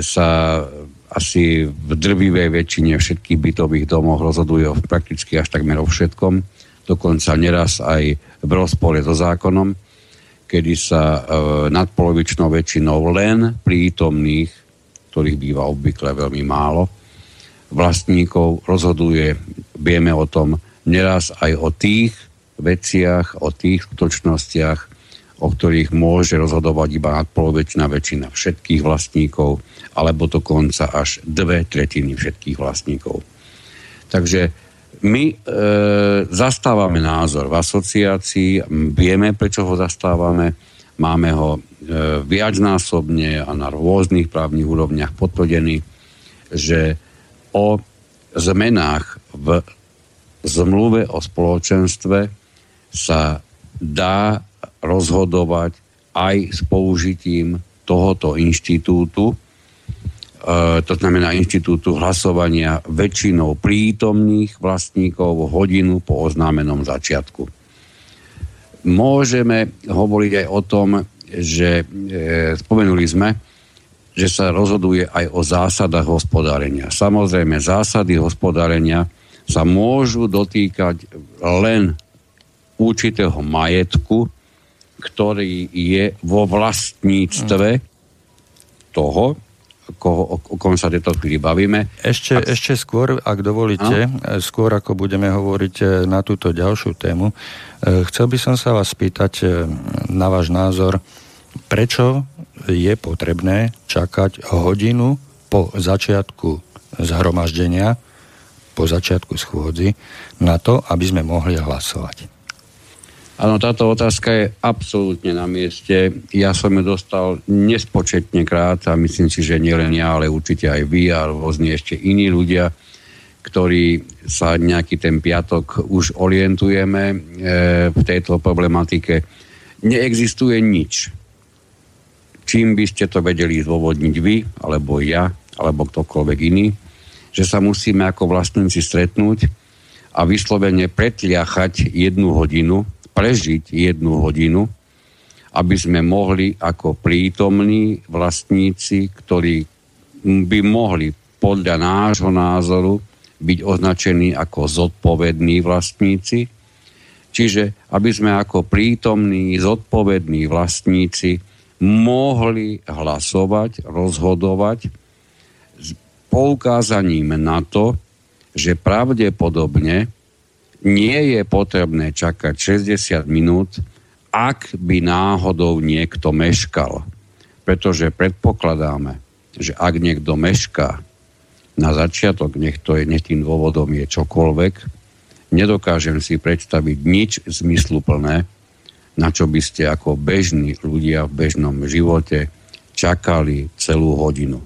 sa asi v drvivej väčšine všetkých bytových domov rozhoduje prakticky až takmer o všetkom, dokonca neraz aj v rozpore so zákonom, kedy sa nadpolovičnou väčšinou len prítomných, ktorých býva obvykle veľmi málo, vlastníkov rozhoduje, vieme o tom, neraz aj o tých veciach, o tých skutočnostiach, o ktorých môže rozhodovať iba nadpolovičná väčšina všetkých vlastníkov, alebo dokonca až 2/3 všetkých vlastníkov. Takže my zastávame názor v asociácii, vieme, prečo ho zastávame, máme ho viacnásobne a na rôznych právnych úrovniach potvrdený, že o zmenách v zmluve o spoločenstve sa dá rozhodovať aj s použitím tohoto inštitútu, to znamená inštitútu hlasovania väčšinou prítomných vlastníkov hodinu po oznámenom začiatku. Môžeme hovoriť aj o tom, že spomenuli sme, že sa rozhoduje aj o zásadách hospodárenia. Samozrejme, zásady hospodárenia sa môžu dotýkať len určitého majetku, ktorý je vo vlastníctve toho, o kom sa tieto chvíli bavíme. Ešte skôr, ak dovolíte, skôr ako budeme hovoriť na túto ďalšiu tému, chcel by som sa vás spýtať na váš názor, prečo je potrebné čakať hodinu po začiatku zhromaždenia, po začiatku schôdzi, na to, aby sme mohli hlasovať? Áno, táto otázka je absolútne na mieste. Ja som ju dostal nespočetne krát a myslím si, že nielen ja, ale určite aj vy a rôzne ešte iní ľudia, ktorí sa nejaký ten piatok už orientujeme v tejto problematike. Neexistuje nič, čím by ste to vedeli zdôvodniť vy, alebo ja, alebo ktokoľvek iný, že sa musíme ako vlastníci stretnúť a vyslovene pretliachať 1 hodinu, prežiť 1 hodinu, aby sme mohli ako prítomní vlastníci, ktorí by mohli podľa nášho názoru byť označení ako zodpovední vlastníci, čiže aby sme ako prítomní, zodpovední vlastníci mohli hlasovať, rozhodovať, poukázaním na to, že pravdepodobne nie je potrebné čakať 60 minút, ak by náhodou niekto meškal. Pretože predpokladáme, že ak niekto mešká na začiatok, nech tým dôvodom je čokoľvek, nedokážem si predstaviť nič zmysluplné, na čo by ste ako bežní ľudia v bežnom živote čakali celú hodinu.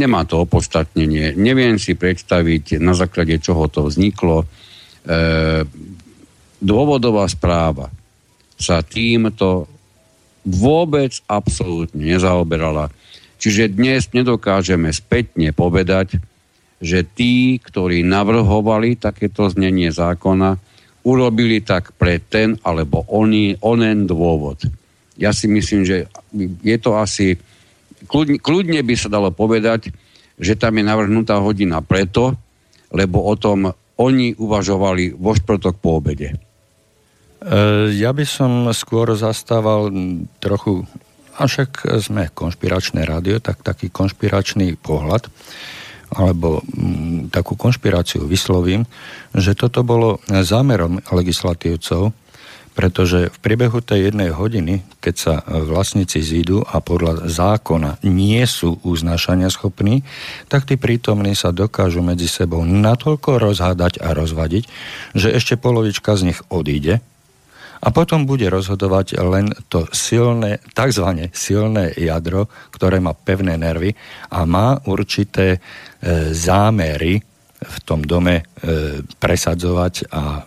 Nemá to opodstatnenie. Neviem si predstaviť, na základe čoho to vzniklo. Dôvodová správa sa týmto vôbec absolútne nezaoberala. Čiže dnes nedokážeme spätne povedať, že tí, ktorí navrhovali takéto znenie zákona, urobili tak pre ten alebo onen dôvod. Ja si myslím, že je to asi... Kľudne by sa dalo povedať, že tam je navrhnutá hodina preto, lebo o tom oni uvažovali vo štvrtok po obede. Ja by som skôr zastával trochu... Avšak sme konšpiračné rádio, tak taký konšpiračný pohľad, alebo takú konšpiráciu vyslovím, že toto bolo zámerom legislatívcov, pretože v priebehu tej jednej hodiny, keď sa vlastníci zídu a podľa zákona nie sú uznášania schopní, tak tí prítomní sa dokážu medzi sebou natoľko rozhádať a rozvadiť, že ešte polovička z nich odíde a potom bude rozhodovať len to silné, takzvané silné jadro, ktoré má pevné nervy a má určité zámery v tom dome presadzovať a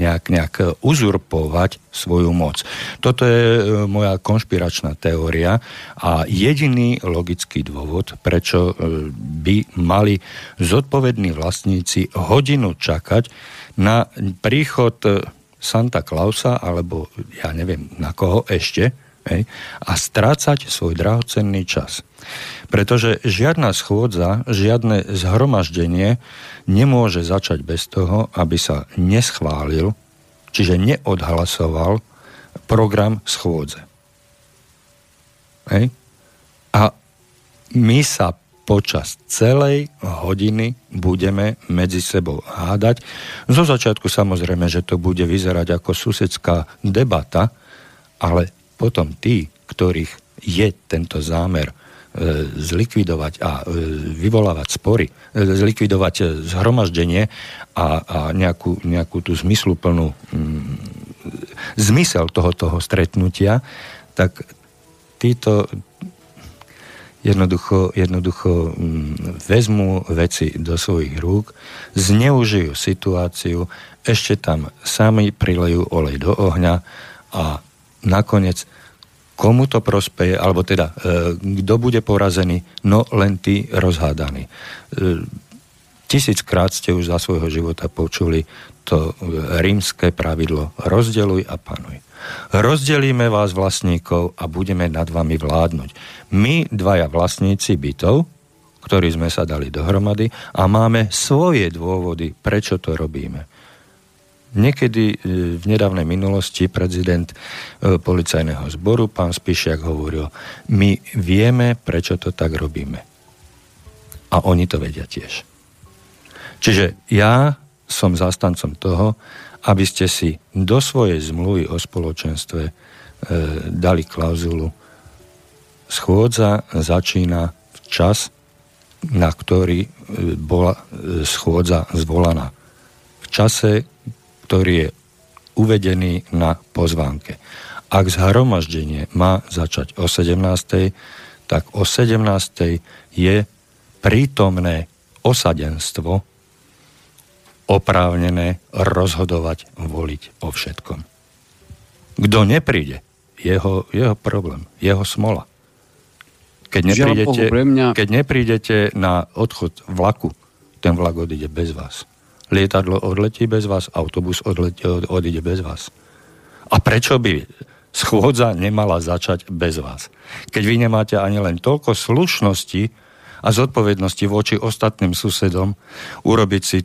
nejak uzurpovať svoju moc. Toto je moja konšpiračná teória a jediný logický dôvod, prečo by mali zodpovední vlastníci hodinu čakať na príchod Santa Clausa alebo ja neviem na koho ešte a strácať svoj drahocenný čas. Pretože žiadna schôdza, žiadne zhromaždenie nemôže začať bez toho, aby sa neschválil, čiže neodhlasoval program schôdze. A my sa počas celej hodiny budeme medzi sebou hádať. Zo začiatku samozrejme, že to bude vyzerať ako susedská debata, ale potom tí, ktorých je tento zámer zlikvidovať a vyvolávať spory, zlikvidovať zhromaždenie a nejakú tú zmysluplnú zmysel toho stretnutia, tak títo jednoducho vezmu veci do svojich rúk, zneužijú situáciu, ešte tam sami prilejú olej do ohňa a nakoniec komu to prospeje, alebo teda kto bude porazený, no len tí rozhádaní. Tisíckrát ste už za svojho života počuli to rímske pravidlo rozdeľuj a panuj. Rozdelíme vás vlastníkov a budeme nad vami vládnuť. My, dvaja vlastníci bytov, ktorí sme sa dali dohromady a máme svoje dôvody, prečo to robíme. Niekedy v nedávnej minulosti prezident policajného zboru, pán Spišiak, hovoril, my vieme, prečo to tak robíme. A oni to vedia tiež. Čiže ja som zastancom toho, aby ste si do svojej zmluvy o spoločenstve dali klauzulu schôdza začína čas, na ktorý bola schôdza zvolaná. V čase, ktorý je uvedený na pozvánke. Ak zhromaždenie má začať o 17.00, tak o 17.00 je prítomné osadenstvo oprávnené rozhodovať, voliť o všetkom. Kto nepríde, jeho problém, jeho smola. Keď neprídete na odchod vlaku, ten vlak odíde bez vás. Lietadlo odletí bez vás, autobus odíde bez vás. A prečo by schôdza nemala začať bez vás? Keď vy nemáte ani len toľko slušnosti a zodpovednosti voči ostatným susedom urobiť si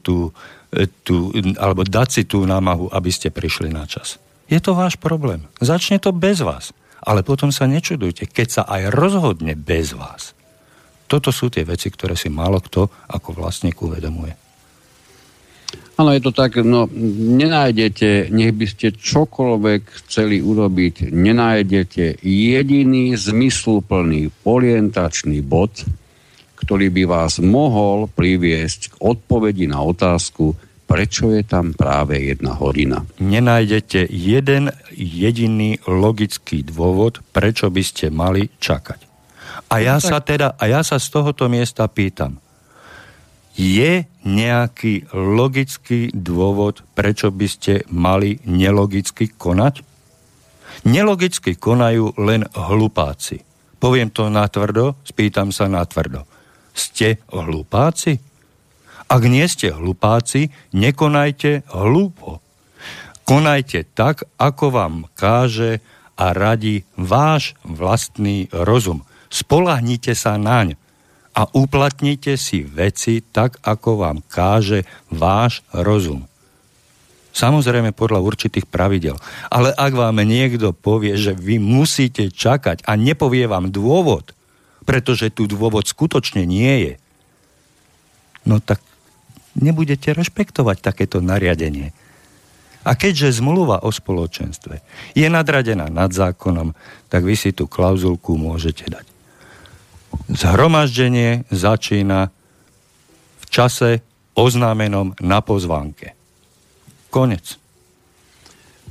alebo dať si tú námahu, aby ste prišli na čas. Je to váš problém. Začne to bez vás. Ale potom sa nečudujte, keď sa aj rozhodne bez vás. Toto sú tie veci, ktoré si málo kto ako vlastník uvedomuje. Áno, je to tak, no nenájdete, nech by ste čokoľvek chceli urobiť, nenájdete jediný zmysluplný orientačný bod, ktorý by vás mohol priviesť k odpovedi na otázku, prečo je tam práve jedna hodina. Nenájdete jeden jediný logický dôvod, prečo by ste mali čakať. A ja sa z tohoto miesta pýtam, je nejaký logický dôvod, prečo by ste mali nelogicky konať? Nelogicky konajú len hlupáci. Poviem to natvrdo, spýtam sa natvrdo. Ste hlupáci? Ak nie ste hlupáci, nekonajte hlupo. Konajte tak, ako vám káže a radí váš vlastný rozum. Spoľahnite sa naň a uplatnite si veci tak, ako vám káže váš rozum. Samozrejme podľa určitých pravidel. Ale ak vám niekto povie, že vy musíte čakať a nepovie vám dôvod, pretože tu dôvod skutočne nie je, no tak nebudete rešpektovať takéto nariadenie. A keďže zmluva o spoločenstve je nadradená nad zákonom, tak vy si tú klauzulku môžete dať. Zhromaždenie začína v čase oznámenom na pozvánke. Konec.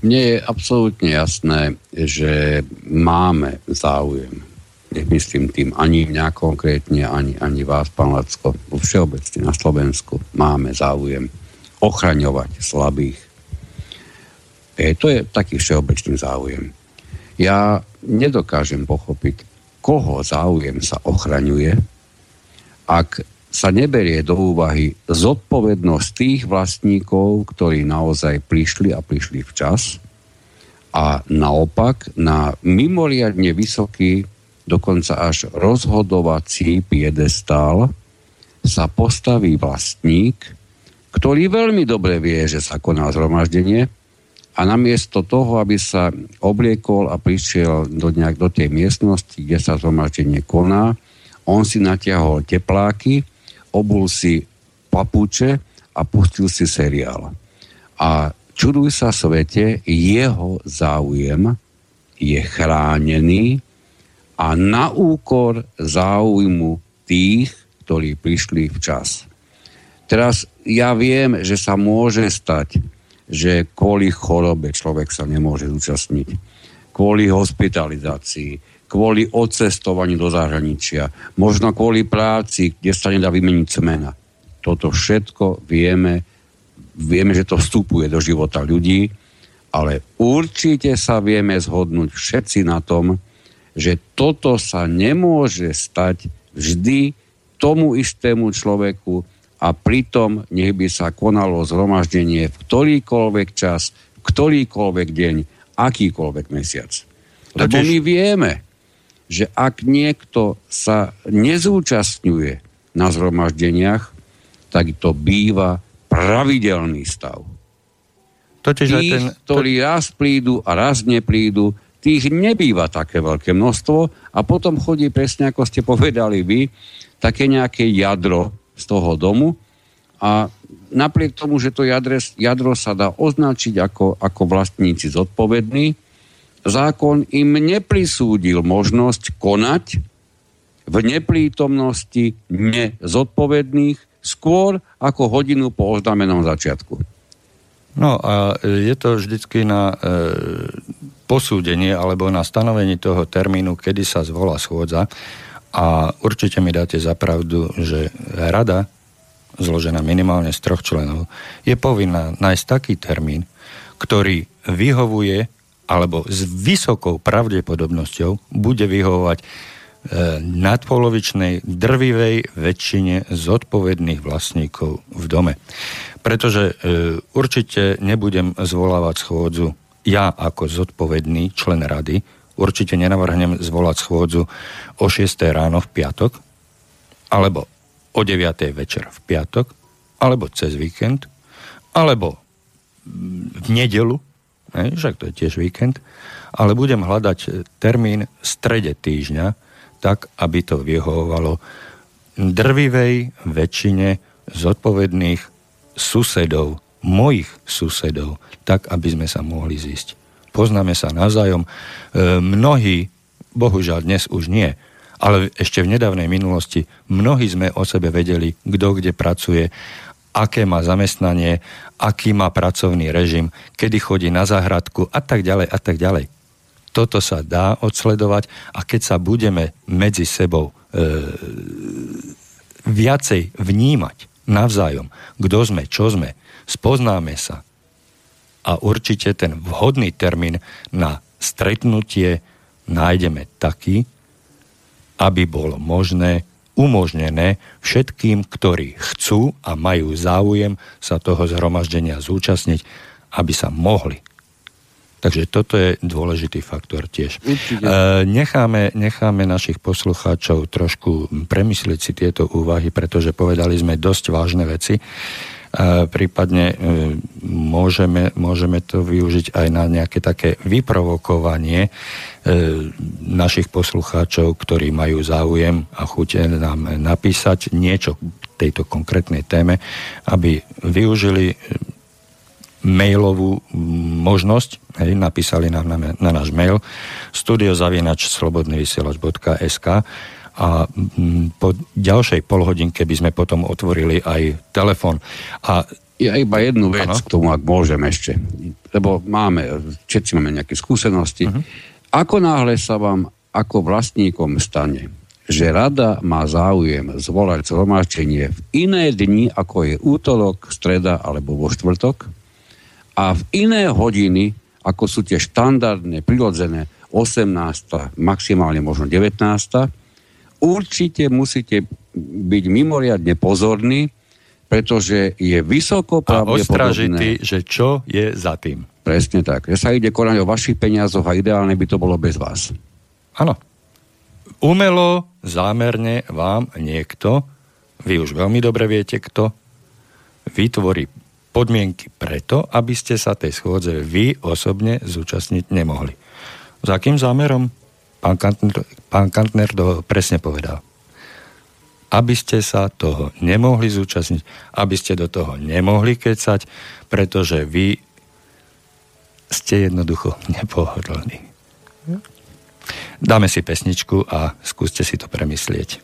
Mne je absolútne jasné, že máme záujem, nemyslím tým ani mňa konkrétne, ani vás, pán Lacko, všeobecne na Slovensku máme záujem ochraňovať slabých. To je taký všeobecný záujem. Ja nedokážem pochopiť, koho záujem sa ochraňuje, ak sa neberie do úvahy zodpovednosť tých vlastníkov, ktorí naozaj prišli včas, a naopak na mimoriadne vysoký, dokonca až rozhodovací piedestál sa postaví vlastník, ktorý veľmi dobre vie, že sa koná zhromaždenie, a namiesto toho, aby sa obliekol a prišiel do tej miestnosti, kde sa zhromaždenie koná, on si natiahol tepláky, obul si papuče a pustil si seriál. A čuduj sa svete, jeho záujem je chránený a na úkor záujmu tých, ktorí prišli včas. Teraz ja viem, že sa môže stať, že kvôli chorobe človek sa nemôže zúčastniť, kvôli hospitalizácii, kvôli odcestovaní do zahraničia, možno kvôli práci, kde sa nedá vymeniť cmena. Toto všetko vieme, že to vstupuje do života ľudí, ale určite sa vieme zhodnúť všetci na tom, že toto sa nemôže stať vždy tomu istému človeku, a pritom nech by sa konalo zhromaždenie v ktorýkoľvek čas, v ktorýkoľvek deň, akýkoľvek mesiac. Lebo my vieme, že ak niekto sa nezúčastňuje na zhromaždeniach, tak to býva pravidelný stav. Ktorí raz prídu a raz neprídu, tých nebýva také veľké množstvo a potom chodí presne, ako ste povedali vy, také nejaké jadro z toho domu, a napriek tomu, že to jadro sa dá označiť ako vlastníci zodpovední, zákon im neprisúdil možnosť konať v neprítomnosti nezodpovedných skôr ako hodinu po oznámenom začiatku. No a je to vždycky na posúdenie alebo na stanovenie toho termínu, kedy sa zvolá schôdza. A určite mi dáte za pravdu, že rada, zložená minimálne z 3 členov, je povinná nájsť taký termín, ktorý vyhovuje, alebo s vysokou pravdepodobnosťou bude vyhovovať nadpolovičnej, drvivej väčšine zodpovedných vlastníkov v dome. Pretože určite nebudem zvolávať schôdzu ja ako zodpovedný člen rady. Určite nenavrhnem zvolať schôdzu o 6 ráno v piatok, alebo o 9 večer v piatok, alebo cez víkend, alebo v nedeľu, však to je tiež víkend, ale budem hľadať termín v strede týždňa, tak, aby to vyhovovalo drvivej väčšine zodpovedných susedov, mojich susedov, tak, aby sme sa mohli zísť. Poznáme sa navzájom. Mnohí, bohužiaľ dnes už nie, ale ešte v nedávnej minulosti mnohí sme o sebe vedeli, kto kde pracuje, aké má zamestnanie, aký má pracovný režim, kedy chodí na záhradku a tak ďalej a tak ďalej. Toto sa dá odsledovať, a keď sa budeme medzi sebou viacej vnímať navzájom, kto sme, čo sme, spoznáme sa. A určite ten vhodný termín na stretnutie nájdeme taký, aby bolo umožnené všetkým, ktorí chcú a majú záujem sa toho zhromaždenia zúčastniť, aby sa mohli. Takže toto je dôležitý faktor tiež. Necháme našich poslucháčov trošku premyslieť si tieto úvahy, pretože povedali sme dosť vážne veci. Prípadne môžeme to využiť aj na nejaké také vyprovokovanie našich poslucháčov, ktorí majú záujem a chuť nám napísať niečo k tejto konkrétnej téme, aby využili mailovú možnosť, napísali nám na náš mail studio@slobodnyvysielac.sk a po ďalšej polhodinke by sme potom otvorili aj telefon. A ja iba jednu vec k tomu, ak môžem ešte, lebo všetci máme nejaké skúsenosti. Uh-huh. Ako náhle sa vám ako vlastníkom stane, že rada má záujem zvolať zhromaždenie v iné dni, ako je útorok, streda alebo vo štvrtok, a v iné hodiny, ako sú tie štandardné, prirodzené 18., maximálne možno 19., určite musíte byť mimoriadne pozorní, pretože je vysoko pravdepodobné... A ostražitý, že čo je za tým. Presne tak. Že sa ide konať o vašich peniazoch a ideálne by to bolo bez vás. Áno. Umelo, zámerne vám niekto, vy už veľmi dobre viete kto, vytvorí podmienky preto, aby ste sa tej schôdze vy osobne zúčastniť nemohli. Za akým zámerom? Pán Kantner to presne povedal. Aby ste sa toho nemohli zúčastniť, aby ste do toho nemohli kecať, pretože vy ste jednoducho nepohodlní. Dáme si pesničku a skúste si to premyslieť.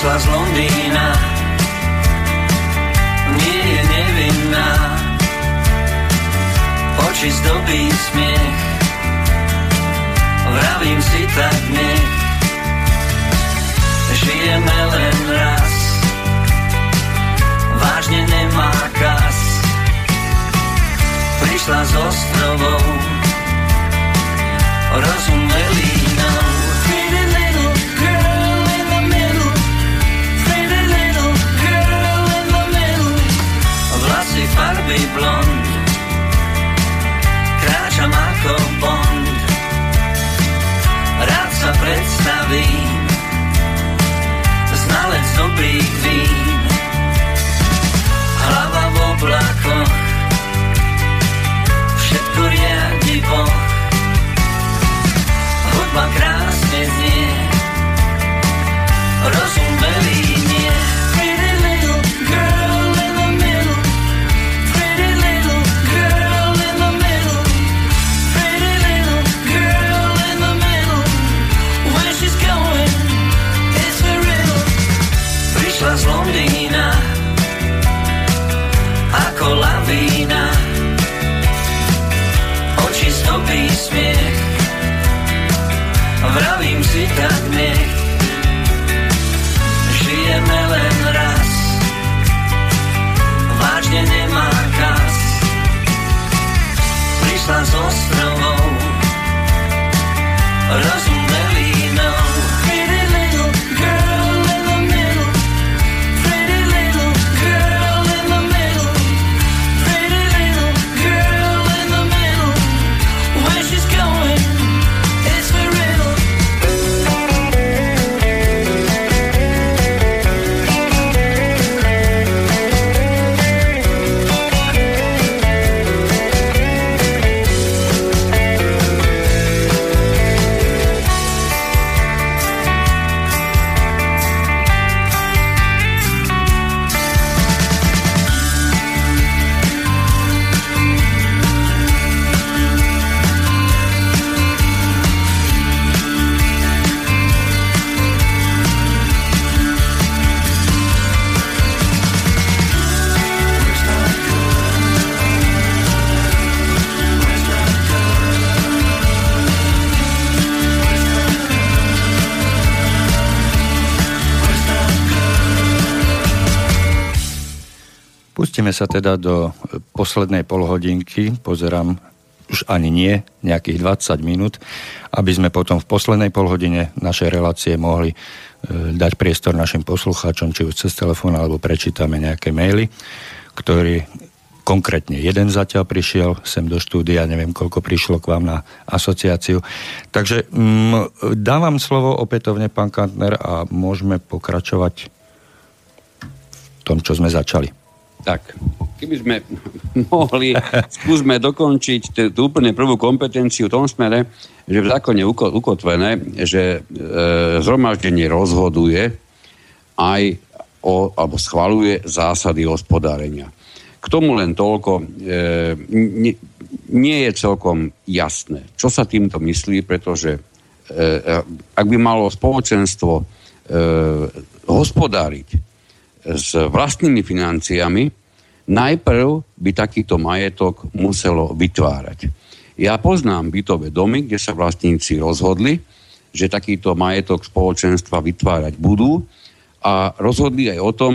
Prišla z Londýna, nie je nevinná, oči zdobí smiech, vravím si tak nech, žijeme len raz, vážne nemá kas, prišla z ostrovov, rozum velí nám. Farby blond, kráčam ako Bond, rád sa predstavím, znalec dobrých vín, hlava v oblakoch, všetko riadi Boh, hudba krásne znie, rozum velí nie. Z Londýna ako lavína, oči zdobí smiech, vravím si tak nech, žijeme len raz, vážne nemá kas, prišla z ostrovou, rozum velínou. Pustíme sa teda do poslednej polhodinky, pozerám, už ani nie, nejakých 20 minút, aby sme potom v poslednej polhodine našej relácie mohli dať priestor našim poslucháčom, či už cez telefón, alebo prečítame nejaké maily, ktorý konkrétne jeden zatiaľ prišiel sem do štúdia, neviem, koľko prišlo k vám na asociáciu. Takže dávam slovo opätovne, pán Kantner, a môžeme pokračovať v tom, čo sme začali. Tak, keby sme mohli, skúsme dokončiť tú úplne prvú kompetenciu v tom smere, že v zákone ukotvené, že zhromaždenie rozhoduje aj o, alebo schvaľuje zásady hospodárenia. K tomu len toľko, nie je celkom jasné, čo sa týmto myslí, pretože ak by malo spoločenstvo hospodáriť s vlastnými financiami, najprv by takýto majetok muselo vytvárať. Ja poznám bytové domy, kde sa vlastníci rozhodli, že takýto majetok spoločenstva vytvárať budú a rozhodli aj o tom,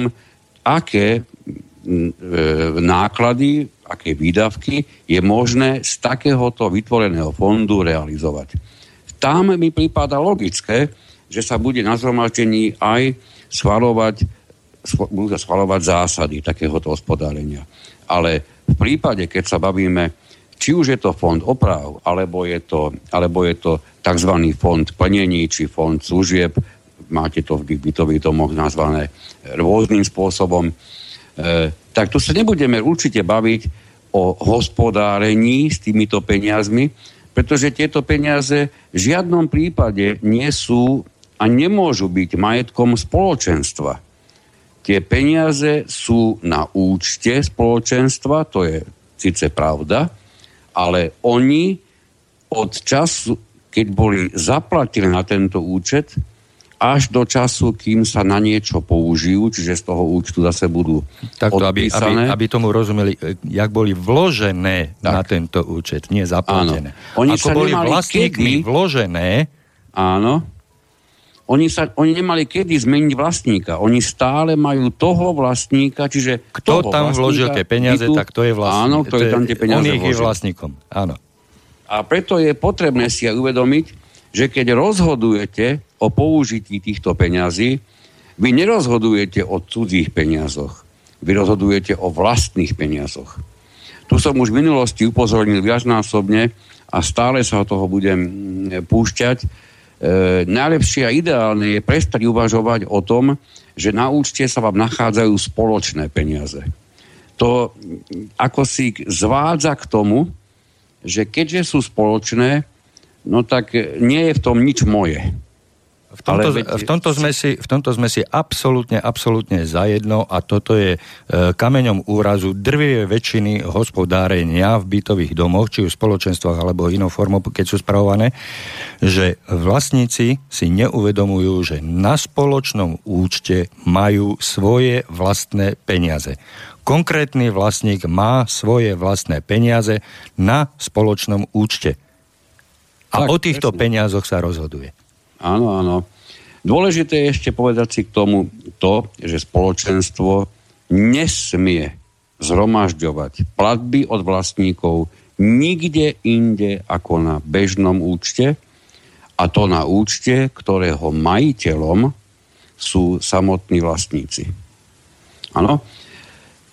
aké náklady, aké výdavky je možné z takéhoto vytvoreného fondu realizovať. Tam mi prípada logické, že sa bude na zhromaždení aj schvaľovať zásady takéhoto hospodárenia. Ale v prípade, keď sa bavíme, či už je to fond oprav, alebo je to tzv. Fond plnení, či fond služieb, máte to v bytových domoch nazvané rôznym spôsobom, tak tu sa nebudeme určite baviť o hospodárení s týmito peniazmi, pretože tieto peniaze v žiadnom prípade nie sú a nemôžu byť majetkom spoločenstva. Tie peniaze sú na účte spoločenstva, to je síce pravda, ale oni od času, keď boli zaplatili na tento účet, až do času, kým sa na niečo použijú, čiže z toho účtu zase budú takto, odpísané. Aby tomu rozumeli, jak boli vložené tak na tento účet, nie zaplatené. Oni ako boli vlastníkmi kedy vložené. Áno. Oni nemali kedy zmeniť vlastníka. Oni stále majú toho vlastníka, čiže kto tam vložil tie peniaze, tak to je vlastník. Áno, kto je tam tie peniaze vložil. On je vlastníkom, áno. A preto je potrebné si uvedomiť, že keď rozhodujete o použití týchto peňazí, vy nerozhodujete o cudzích peniazoch. Vy rozhodujete o vlastných peniazoch. Tu som už v minulosti upozornil viacnásobne a stále sa toho budem púšťať. Najlepšie a ideálne je prestať uvažovať o tom, že na účte sa vám nachádzajú spoločné peniaze. To ako si zvádza k tomu, že keďže sú spoločné, no tak nie je v tom nič moje. V tomto sme si absolútne zajedno a toto je kameňom úrazu drvivej väčšiny hospodárenia v bytových domoch, či už spoločenstvách alebo inou formou, keď sú spravované, že vlastníci si neuvedomujú, že na spoločnom účte majú svoje vlastné peniaze. Konkrétny vlastník má svoje vlastné peniaze na spoločnom účte. A tak, o týchto peniazoch sa rozhoduje. Áno, áno. Dôležité je ešte povedať si k tomu to, že spoločenstvo nesmie zhromažďovať platby od vlastníkov nikde inde ako na bežnom účte, a to na účte, ktorého majiteľom sú samotní vlastníci. Áno.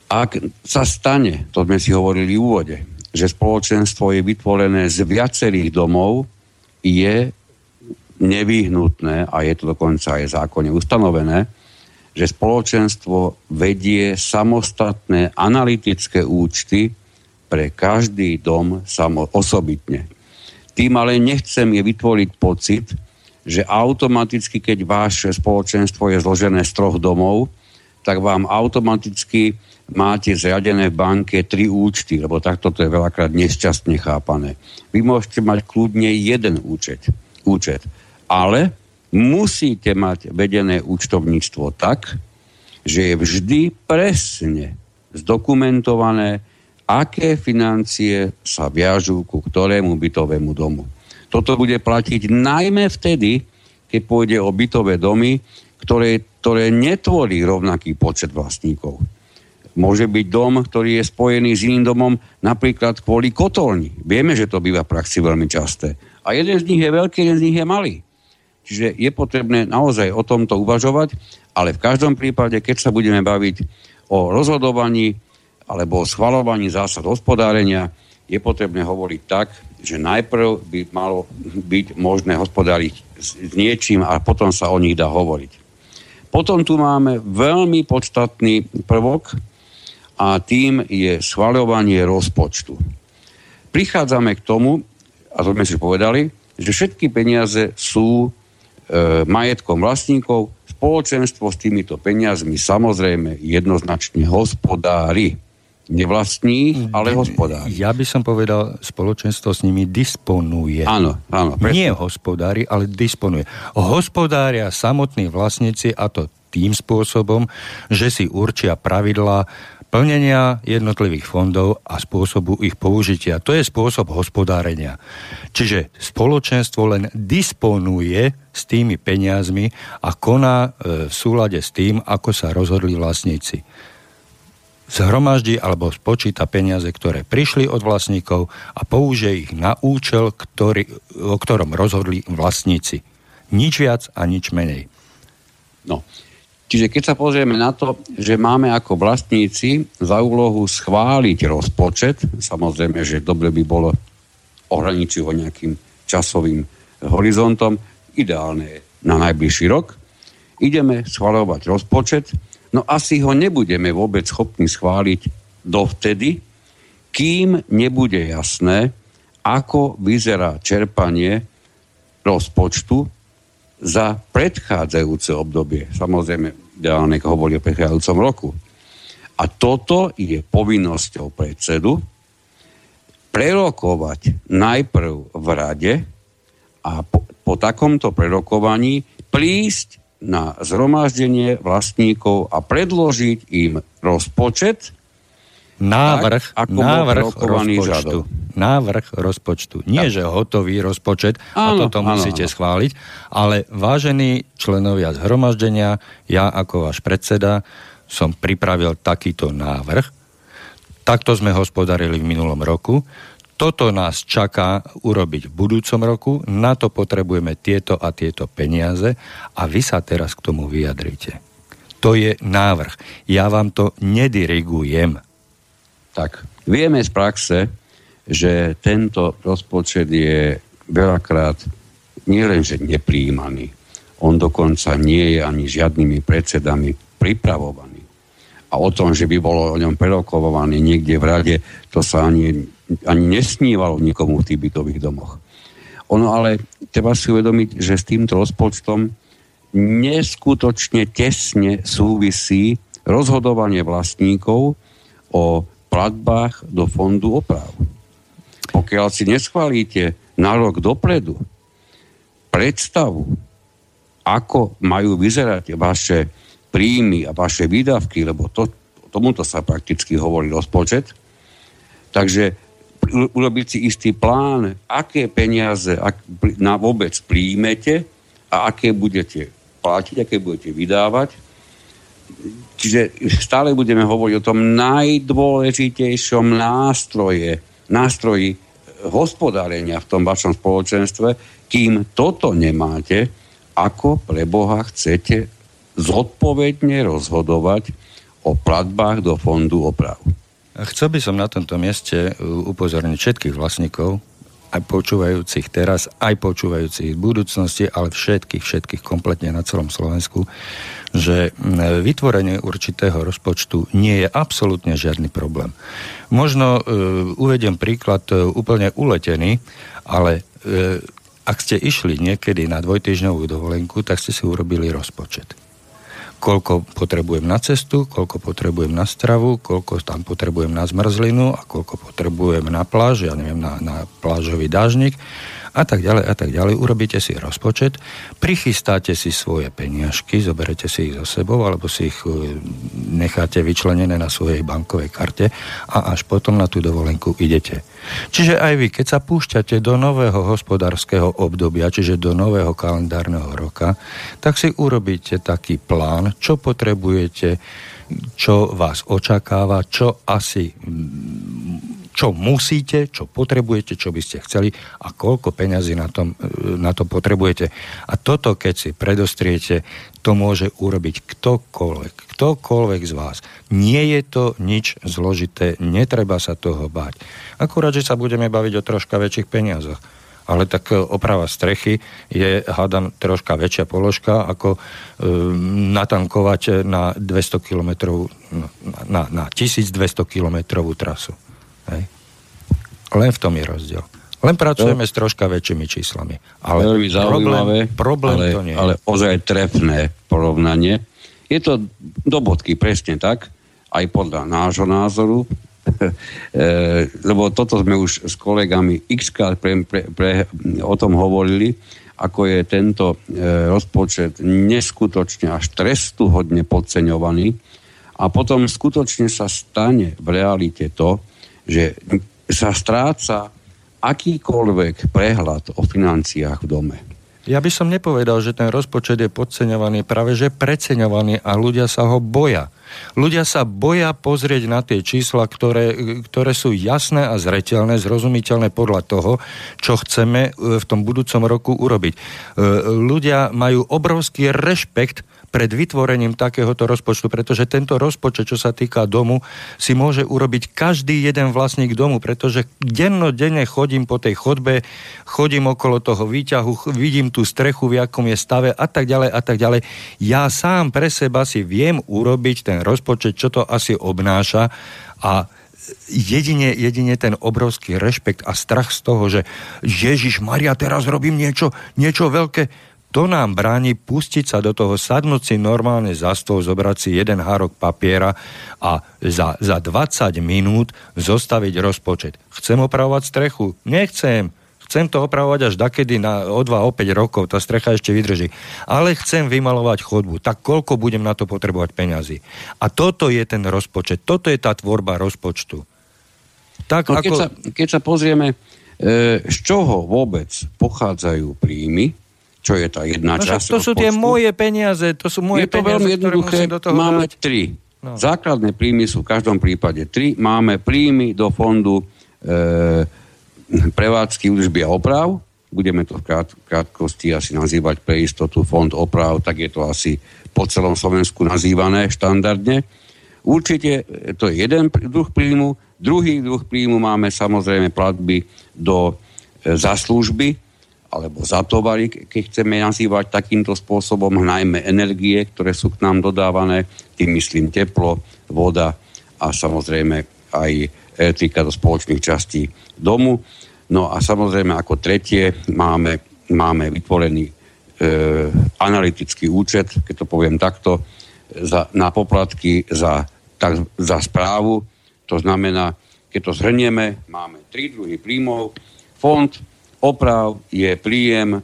Ak sa stane, to sme si hovorili v úvode, že spoločenstvo je vytvorené z viacerých domov, je nevyhnutné, a je to dokonca aj zákonne ustanovené, že spoločenstvo vedie samostatné analytické účty pre každý dom osobitne. Tým ale nechcem je vytvoriť pocit, že automaticky, keď vaše spoločenstvo je zložené z 3 domov, tak vám automaticky máte zriadené v banke 3 účty, lebo takto to je veľakrát nešťastne chápané. Vy môžete mať kľudne jeden účet, ale musíte mať vedené účtovníctvo tak, že je vždy presne zdokumentované, aké financie sa viažú ku ktorému bytovému domu. Toto bude platiť najmä vtedy, keď pôjde o bytové domy, ktoré netvorí rovnaký počet vlastníkov. Môže byť dom, ktorý je spojený s iným domom, napríklad kvôli kotolni. Vieme, že to býva v praxi veľmi časté. A jeden z nich je veľký, jeden z nich je malý. Čiže je potrebné naozaj o tomto uvažovať, ale v každom prípade, keď sa budeme baviť o rozhodovaní alebo o schvaľovaní zásad hospodárenia, je potrebné hovoriť tak, že najprv by malo byť možné hospodáriť s niečím a potom sa o nich dá hovoriť. Potom tu máme veľmi podstatný prvok a tým je schvaľovanie rozpočtu. Prichádzame k tomu, a to sme si povedali, že všetky peniaze sú majetkom vlastníkov, spoločenstvo s týmito peniazmi samozrejme jednoznačne hospodári. Nevlastní, ale hospodári. Ja by som povedal, spoločenstvo s nimi disponuje. Áno. Presne. Nie hospodári, ale disponuje. Hospodária samotní vlastníci, a to tým spôsobom, že si určia pravidlá plnenia jednotlivých fondov a spôsobu ich použitia. To je spôsob hospodárenia. Čiže spoločenstvo len disponuje s tými peniazmi a koná v súlade s tým, ako sa rozhodli vlastníci. Zhromaždí alebo spočíta peniaze, ktoré prišli od vlastníkov a použije ich na účel, o ktorom rozhodli vlastníci. Nič viac a nič menej. No, čiže keď sa pozrieme na to, že máme ako vlastníci za úlohu schváliť rozpočet, samozrejme, že dobre by bolo ohraničiť ho nejakým časovým horizontom, ideálne na najbližší rok, ideme schvaľovať rozpočet. No asi ho nebudeme vôbec schopní schváliť dovtedy, kým nebude jasné, ako vyzerá čerpanie rozpočtu za predchádzajúce obdobie. Samozrejme, ideálne hovorí o predchádzajúcom roku. A toto je povinnosťou predsedu prerokovať najprv v rade a po takomto prerokovaní prísť na zhromaždenie vlastníkov a predložiť im rozpočet návrh rozpočtu. Nie, že hotový rozpočet a toto musíte schváliť, ale vážení členovia zhromaždenia, ja ako váš predseda som pripravil takýto návrh. Takto sme hospodarili v minulom roku. Toto nás čaká urobiť v budúcom roku, na to potrebujeme tieto a tieto peniaze a vy sa teraz k tomu vyjadrite. To je návrh. Ja vám to nedirigujem. Tak, vieme z praxe, že tento rozpočet je veľakrát nielenže neprijímaný, on dokonca nie je ani žiadnymi predsedami pripravovaný. A o tom, že by bolo o ňom prerokované niekde v rade, to sa ani nesnívalo nikomu v tých bytových domoch. Ono ale treba si uvedomiť, že s týmto rozpočtom neskutočne tesne súvisí rozhodovanie vlastníkov o platbách do fondu oprav. Pokiaľ si neschválite na rok dopredu predstavu, ako majú vyzerať vaše príjmy a vaše výdavky, lebo tomuto sa prakticky hovorí rozpočet, takže urobiť si istý plán, aké peniaze na vôbec príjmete a aké budete platiť, aké budete vydávať. Čiže stále budeme hovoriť o tom najdôležitejšom nástroji hospodárenia v tom vašom spoločenstve. Kým toto nemáte, ako pre Boha chcete zodpovedne rozhodovať o platbách do fondu oprav? Chcel by som na tomto mieste upozorniť všetkých vlastníkov, aj počúvajúcich teraz, aj počúvajúcich v budúcnosti, ale všetkých kompletne na celom Slovensku, že vytvorenie určitého rozpočtu nie je absolútne žiadny problém. Možno uvediem príklad úplne uletený, ale ak ste išli niekedy na dvojtýždňovú dovolenku, tak ste si urobili rozpočet. Koľko potrebujem na cestu, koľko potrebujem na stravu, koľko tam potrebujem na zmrzlinu a koľko potrebujem na pláž, ja neviem, na plážový dážnik a tak ďalej. Urobíte si rozpočet, prichystáte si svoje peniažky, zoberete si ich so sebou, alebo si ich necháte vyčlenené na svojej bankovej karte a až potom na tú dovolenku idete. Čiže aj vy, keď sa púšťate do nového hospodárskeho obdobia, čiže do nového kalendárneho roka, tak si urobíte taký plán, čo potrebujete, čo vás očakáva, čo musíte, čo potrebujete, čo by ste chceli a koľko peňazí na to potrebujete. A toto, keď si predostriete, to môže urobiť ktokoľvek z vás. Nie je to nič zložité, netreba sa toho báť. Akurát, že sa budeme baviť o troška väčších peniazoch. Ale tak oprava strechy je, hádam, troška väčšia položka, ako natankovať na 200 kilometrov, na 1200 kilometrovú trasu. Hej. Len v tom je rozdiel. Len pracujeme s troška väčšími číslami. Ale problém ale, to nie je. Ale ozaj trefné porovnanie. Je to do bodky, presne tak, aj podľa nášho názoru, lebo toto sme už s kolegami x-krát o tom hovorili, ako je tento rozpočet neskutočne až trestuhodne podceňovaný a potom skutočne sa stane v realite to, že sa stráca akýkoľvek prehľad o financiách v dome. Ja by som nepovedal, že ten rozpočet je podceňovaný, práve že preceňovaný a ľudia sa ho boja. Ľudia sa boja pozrieť na tie čísla, ktoré sú jasné a zreteľné, zrozumiteľné podľa toho, čo chceme v tom budúcom roku urobiť. Ľudia majú obrovský rešpekt pred vytvorením takéhoto rozpočtu, pretože tento rozpočet, čo sa týka domu, si môže urobiť každý jeden vlastník domu, pretože dennodenne chodím po tej chodbe, chodím okolo toho výťahu, vidím tú strechu, v akom je stave a tak ďalej a tak ďalej. Ja sám pre seba si viem urobiť ten rozpočet, čo to asi obnáša a jedine ten obrovský rešpekt a strach z toho, že Ježišmaria, teraz robím niečo veľké. To nám bráni pustiť sa do toho, sadnúť si normálne za stôl, zobrať si jeden hárok papiera a za 20 minút zostaviť rozpočet. Chcem opravovať strechu? Nechcem. Chcem to opravovať až dakedy o 2-5 rokov, tá strecha ešte vydrží. Ale chcem vymalovať chodbu, tak koľko budem na to potrebovať peňazí. A toto je ten rozpočet, toto je tá tvorba rozpočtu. Tak no, ako... keď sa pozrieme, z čoho vôbec pochádzajú príjmy, čo je tá jedna časť rozpočtu. To sú tie moje peniaze, to sú moje peniaze. Je to veľmi jednoduché, máme 3. No. Základné príjmy sú v každom prípade 3. Máme príjmy do fondu prevádzky, údržby a oprav. Budeme to v krátkosti asi nazývať pre istotu fond oprav, tak je to asi po celom Slovensku nazývané štandardne. Určite to je jeden druh príjmu. Druhý druh príjmu máme samozrejme platby za služby, alebo za tovary, keď chceme nazývať takýmto spôsobom, najmä energie, ktoré sú k nám dodávané, tým myslím teplo, voda a samozrejme aj elektrika do spoločných častí domu. No a samozrejme ako tretie máme vytvorený analytický účet, keď to poviem takto, na poplatky za správu. To znamená, keď to zhrnieme, máme 3 druhy príjmov, fond oprav je príjem,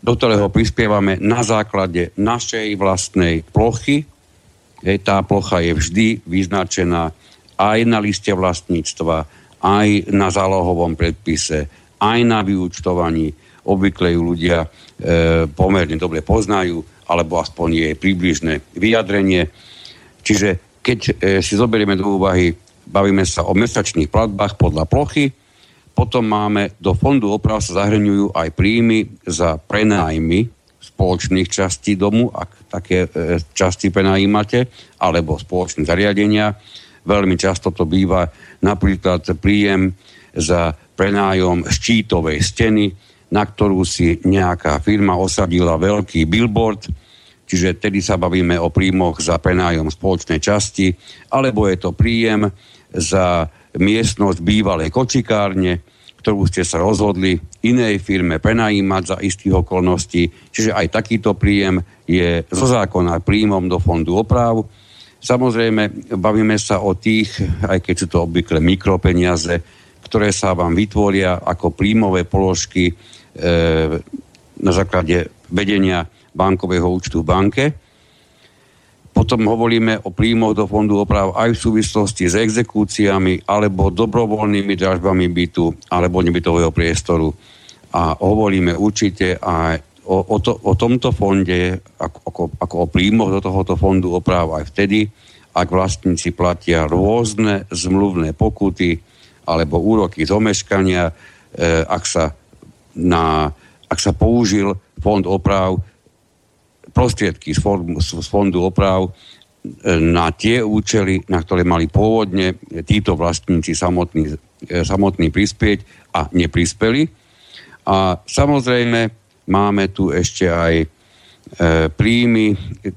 do ktorého prispievame na základe našej vlastnej plochy. Tá plocha je vždy vyznačená aj na liste vlastníctva, aj na zálohovom predpise, aj na vyúčtovaní. Obvykle ju ľudia pomerne dobre poznajú, alebo aspoň jej približné vyjadrenie. Čiže keď si zoberieme do úvahy, bavíme sa o mesačných platbách podľa plochy. Potom máme, do fondu oprav sa zahrňujú aj príjmy za prenájmy spoločných častí domu, ak také časti prenajímate, alebo spoločné zariadenia. Veľmi často to býva napríklad príjem za prenájom štítovej steny, na ktorú si nejaká firma osadila veľký billboard, čiže tedy sa bavíme o príjmoch za prenájom spoločnej časti, alebo je to príjem za miestnosť bývalej kočikárne, ktorú ste sa rozhodli inej firme prenajímať za istých okolností. Čiže aj takýto príjem je zo zákona príjmom do fondu oprav. Samozrejme, bavíme sa o tých, aj keď sú to obvykle mikropeniaze, ktoré sa vám vytvoria ako príjmové položky na základe vedenia bankového účtu v banke. Potom hovoríme o príjmoch do fondu oprav aj v súvislosti s exekúciami alebo dobrovoľnými dražbami bytu alebo nebytového priestoru. A hovoríme určite aj o tomto fonde ako o príjmoch do tohoto fondu oprav aj vtedy, ak vlastníci platia rôzne zmluvné pokuty alebo úroky z omeškania, ak sa použil fond oprav prostriedky z fondu oprav na tie účely, na ktoré mali pôvodne títo vlastníci samotní prispieť a neprispeli. A samozrejme máme tu ešte aj príjmy,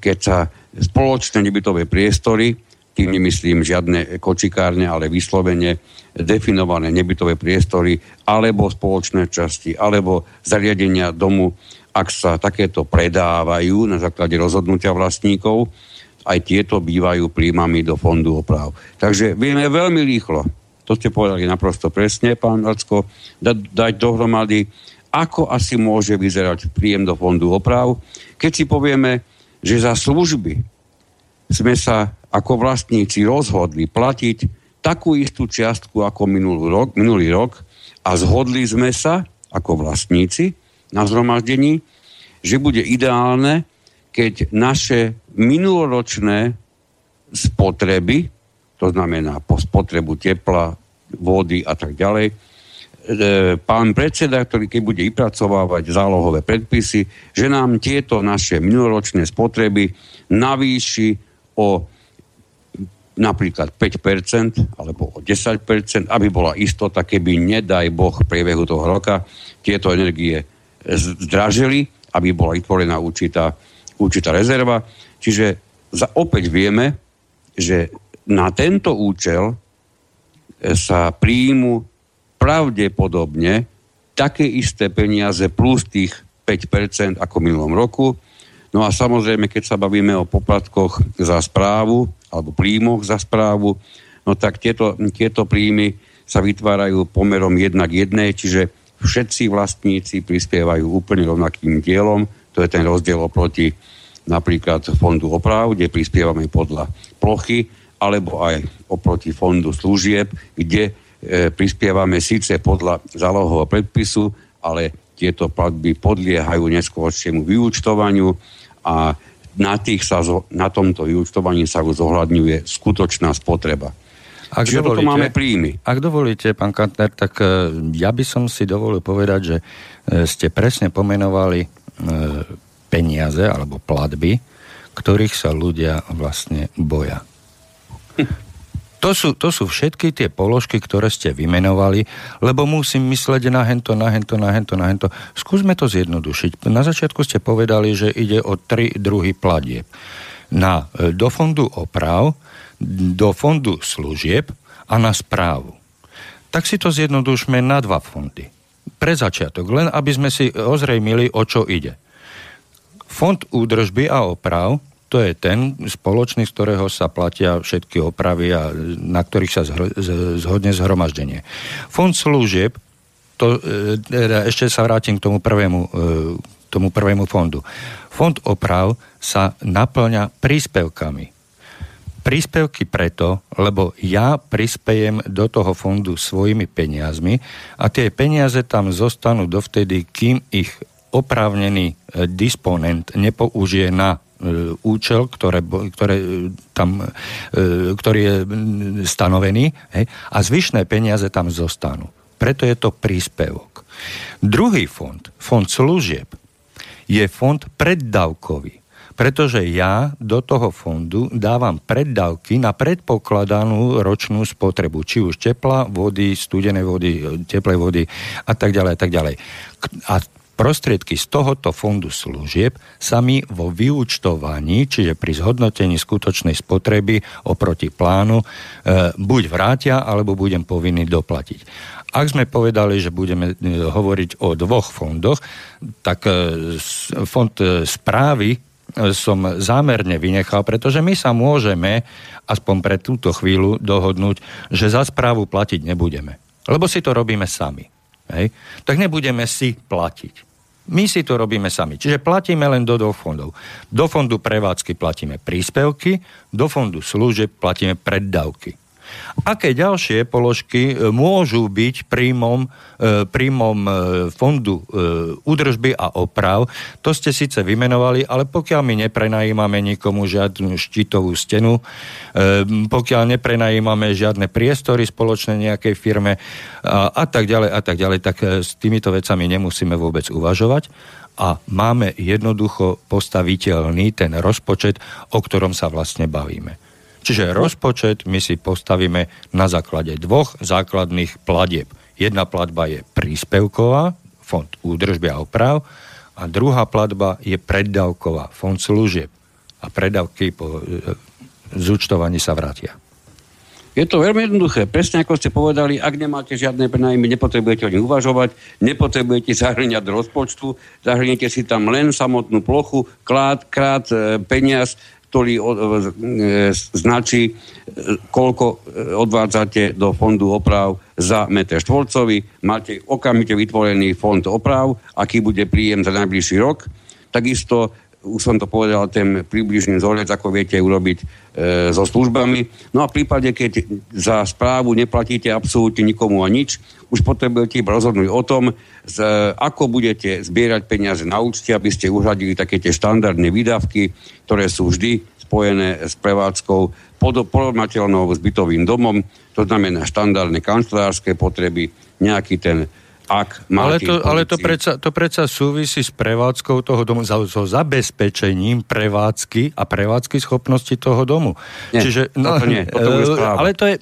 keď sa spoločné nebytové priestory, tým nemyslím žiadne kočikárne, ale vyslovene definované nebytové priestory alebo spoločné časti, alebo zariadenia domu, ak sa takéto predávajú na základe rozhodnutia vlastníkov, aj tieto bývajú príjmami do fondu oprav. Takže vieme veľmi rýchlo, to ste povedali naprosto presne, pán Lacko, dať dohromady, ako asi môže vyzerať príjem do fondu oprav, keď si povieme, že za služby sme sa ako vlastníci rozhodli platiť takú istú čiastku ako minulý rok a zhodli sme sa ako vlastníci na zhromaždení, že bude ideálne, keď naše minuloročné spotreby, to znamená po spotrebu tepla, vody a tak ďalej, pán predseda, ktorý keď bude vypracovávať zálohové predpisy, že nám tieto naše minuloročné spotreby navýši o napríklad 5% alebo o 10%, aby bola istota, keby nedaj Boh v priebehu toho roka tieto energie zdražili, aby bola vytvorená určitá rezerva. Čiže opäť vieme, že na tento účel sa príjmu pravdepodobne také isté peniaze plus tých 5% ako v minulom roku. No a samozrejme, keď sa bavíme o poplatkoch za správu alebo príjmoch za správu, no tak tieto príjmy sa vytvárajú pomerom 1:1, čiže všetci vlastníci prispievajú úplne rovnakým dielom, to je ten rozdiel oproti napríklad fondu oprav, kde prispievame podľa plochy, alebo aj oproti fondu služieb, kde prispievame síce podľa zálohového predpisu, ale tieto platby podliehajú neskôršiemu vyúčtovaniu a na tomto vyúčtovaní sa zohľadňuje skutočná spotreba. Ak dovolíte, pán Kantner, tak ja by som si dovolil povedať, že ste presne pomenovali peniaze alebo platby, ktorých sa ľudia vlastne boja. To sú všetky tie položky, ktoré ste vymenovali, lebo musím mysleť na hento. Skúsme to zjednodušiť. Na začiatku ste povedali, že ide o 3 druhy platieb. Do fondu oprav, do fondu služieb a na správu. Tak si to zjednodušme na 2 fondy. Pre začiatok, len aby sme si ozrejmili, o čo ide. Fond údržby a oprav, to je ten spoločný, z ktorého sa platia všetky opravy a na ktorých sa zhodne zhromaždenie. Fond služieb, ešte sa vrátim k tomu prvému fondu. Fond oprav sa naplňa príspevkami. Príspevky preto, lebo ja prispejem do toho fondu svojimi peniazmi a tie peniaze tam zostanú dovtedy, kým ich oprávnený disponent nepoužije na účel, ktorý je stanovený, hej, a zvyšné peniaze tam zostanú. Preto je to príspevok. Druhý fond, fond služieb, je fond preddavkový, pretože ja do toho fondu dávam preddavky na predpokladanú ročnú spotrebu, či už tepla, vody, studenej vody, teplej vody a tak ďalej, a tak ďalej. A prostriedky z tohoto fondu služieb sa mi vo vyúčtovaní, čiže pri zhodnotení skutočnej spotreby oproti plánu, buď vrátia, alebo budem povinný doplatiť. Ak sme povedali, že budeme hovoriť o 2 fondoch, tak fond správy som zámerne vynechal, pretože my sa môžeme, aspoň pre túto chvíľu, dohodnúť, že za správu platiť nebudeme. Lebo si to robíme sami. Hej? Tak nebudeme si platiť. My si to robíme sami. Čiže platíme len do dvoch fondov. Do fondu prevádzky platíme príspevky, do fondu služieb platíme preddavky. Aké ďalšie položky môžu byť príjmom fondu údržby a oprav, to ste síce vymenovali, ale pokiaľ my neprenajímame nikomu žiadnu štítovú stenu, pokiaľ neprenajímame žiadne priestory spoločné nejakej firme a tak ďalej, tak s týmito vecami nemusíme vôbec uvažovať a máme jednoducho postaviteľný ten rozpočet, o ktorom sa vlastne bavíme. Čiže rozpočet my si postavíme na základe dvoch základných platieb. Jedna platba je príspevková, fond údržby a oprav, a druhá platba je preddavková, fond služieb. A preddavky po zúčtovaní sa vrátia. Je to veľmi jednoduché. Presne ako ste povedali, ak nemáte žiadne prenájmy, nepotrebujete o nich uvažovať, nepotrebujete zahrňať do rozpočtu, zahrňujete si tam len samotnú plochu, krát peniaz, ktorý značí, koľko odvádzate do fondu oprav za meter štvorcový. Máte okamžite vytvorený fond oprav, aký bude príjem za najbližší rok. Takisto, už som to povedal, ten približný vzorec, ako viete urobiť so službami. No a v prípade, keď za správu neplatíte absolútne nikomu a nič, už potrebujete iba rozhodnúť o tom, ako budete zbierať peniaze na účte, aby ste uhradili také tie štandardné výdavky, ktoré sú vždy spojené s prevádzkou porovnateľnou s bytovým domom, to znamená štandardné kancelárske potreby, nejaký ten ak máte. Ale to predsa súvisí s prevádzkou toho domu, so zabezpečením prevádzky a prevádzky schopnosti toho domu. Nie, čiže, ale to je...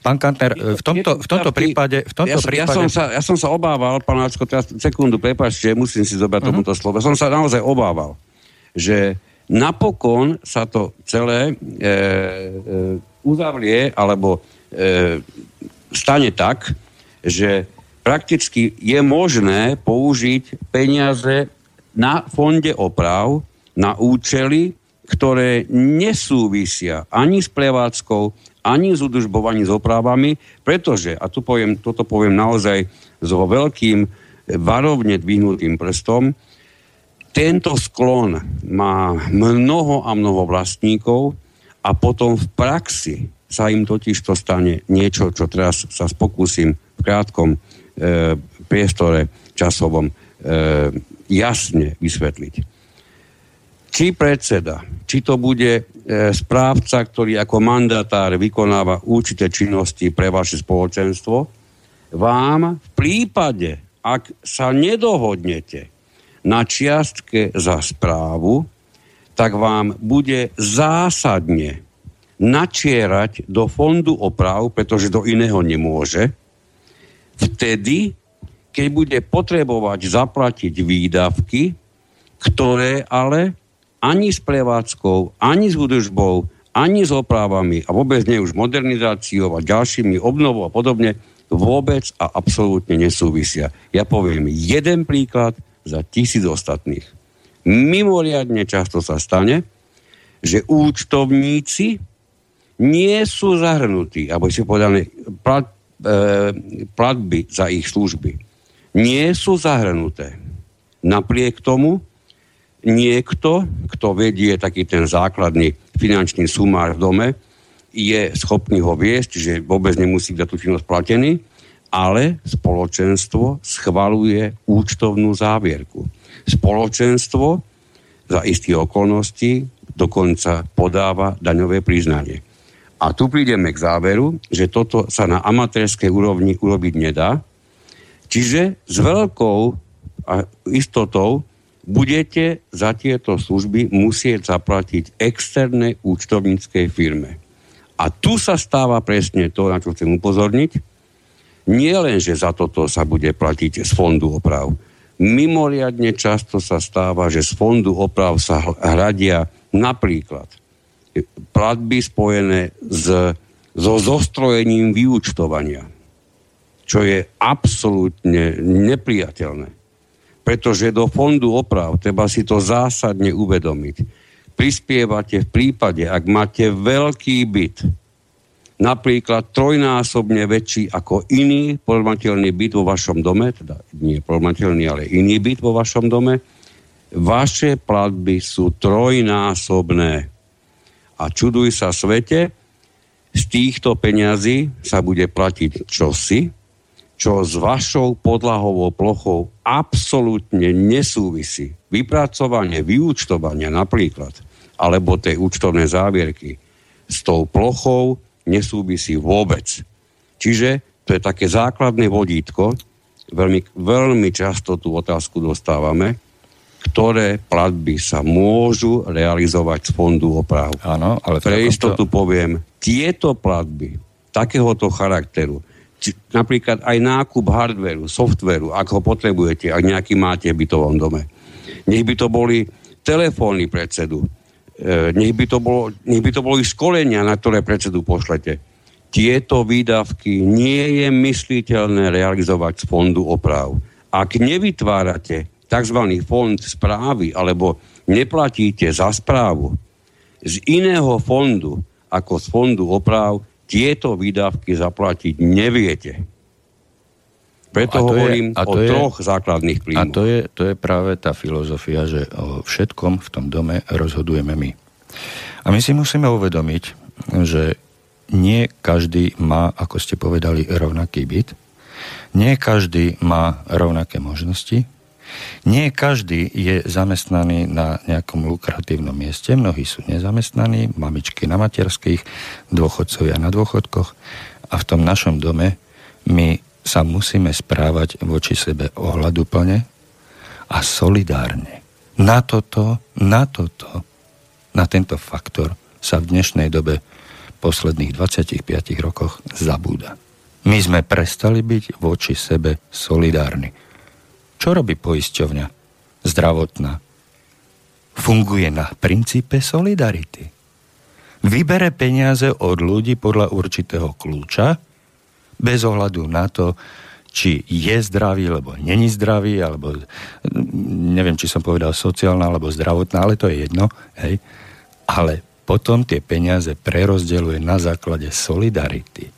Pán Kantner, v tomto prípade... Ja som sa obával, pán Lacko, teraz sekundu, prepáčte, musím si zobrať tomuto slovo. Ja som sa naozaj obával, že napokon sa to celé uzavrie, alebo stane tak, že prakticky je možné použiť peniaze na fonde oprav na účely, ktoré nesúvisia ani s prevádzkou, ani s udržbovaním, s opravami, pretože, a tu poviem, toto poviem naozaj so veľkým varovne dvihnutým prstom, tento sklon má mnoho a mnoho vlastníkov a potom v praxi sa im totiž to stane niečo, čo teraz sa pokúsim v krátkom priestore časovom jasne vysvetliť. Či predseda, či to bude správca, ktorý ako mandatár vykonáva určité činnosti pre vaše spoločenstvo, vám v prípade, ak sa nedohodnete na čiastke za správu, tak vám bude zásadne načierať do fondu oprav, pretože do iného nemôže, vtedy, keď bude potrebovať zaplatiť výdavky, ktoré ale ani s prevádzkou, ani s údržbou, ani s opravami a vôbec nie už modernizáciou a ďalšími obnovou a podobne vôbec a absolútne nesúvisia. Ja poviem jeden príklad za 1000 ostatných. Mimoriadne často sa stane, že účtovníci nie sú zahrnutí, alebo si povedané platby za ich služby nie sú zahrnuté. Napriek tomu niekto, kto vedie taký ten základný finančný sumár v dome, je schopný ho viesť, že vôbec nemusí byť tú činnosť platený, ale spoločenstvo schvaľuje účtovnú závierku. Spoločenstvo za istých okolností dokonca podáva daňové priznanie. A tu prídeme k záveru, že toto sa na amatérskej úrovni urobiť nedá. Čiže s veľkou istotou budete za tieto služby musieť zaplatiť externej účtovníckej firme. A tu sa stáva presne to, na čo chcem upozorniť. Nie len, že za toto sa bude platiť z fondu oprav. Mimoriadne často sa stáva, že z fondu oprav sa hradia napríklad platby spojené so zostrojením vyúčtovania, čo je absolútne nepriateľné. Pretože do fondu oprav treba si to zásadne uvedomiť. Prispievate v prípade, ak máte veľký byt, napríklad trojnásobne väčší ako iný porovnateľný byt vo vašom dome, teda nie porovnateľný, ale iný byt vo vašom dome, vaše platby sú trojnásobné. A čuduj sa svete, z týchto peňazí sa bude platiť čosi, čo s vašou podlahovou plochou absolútne nesúvisí. Vypracovanie, vyúčtovanie napríklad, alebo tej účtovné závierky s tou plochou nesúvisí vôbec. Čiže to je také základné vodítko, veľmi často tú otázku dostávame, ktoré platby sa môžu realizovať z fondu oprav. Áno, ale pre istotu poviem, tieto platby takéhoto charakteru, napríklad aj nákup hardvéru, softvéru, ak ho potrebujete, ak nejaký máte v bytovom dome. Nech by to boli telefóny predsedu, nech by to boli školenia, na ktoré predsedu pošlete. Tieto výdavky nie je mysliteľné realizovať z fondu oprav. Ak nevytvárate tzv. Fond správy alebo neplatíte za správu z iného fondu ako z fondu oprav, tieto výdavky zaplatiť neviete. Preto hovorím o troch základných príjmoch. A to je práve tá filozofia, že o všetkom v tom dome rozhodujeme my. A my si musíme uvedomiť, že nie každý má, ako ste povedali, rovnaký byt. Nie každý má rovnaké možnosti. Nie každý je zamestnaný na nejakom lukratívnom mieste. Mnohí sú nezamestnaní, mamičky na materských, dôchodcovia na dôchodkoch. A v tom našom dome my sa musíme správať voči sebe ohľaduplne a solidárne. Na tento faktor sa v dnešnej dobe posledných 25 rokoch zabúda. My sme prestali byť voči sebe solidárni. Čo robí poisťovňa zdravotná? Funguje na princípe solidarity. Vybere peniaze od ľudí podľa určitého kľúča, bez ohľadu na to, či je zdravý, alebo není zdravý, alebo neviem, či som povedal sociálna, alebo zdravotná, ale to je jedno. Hej. Ale potom tie peniaze prerozdeľuje na základe solidarity.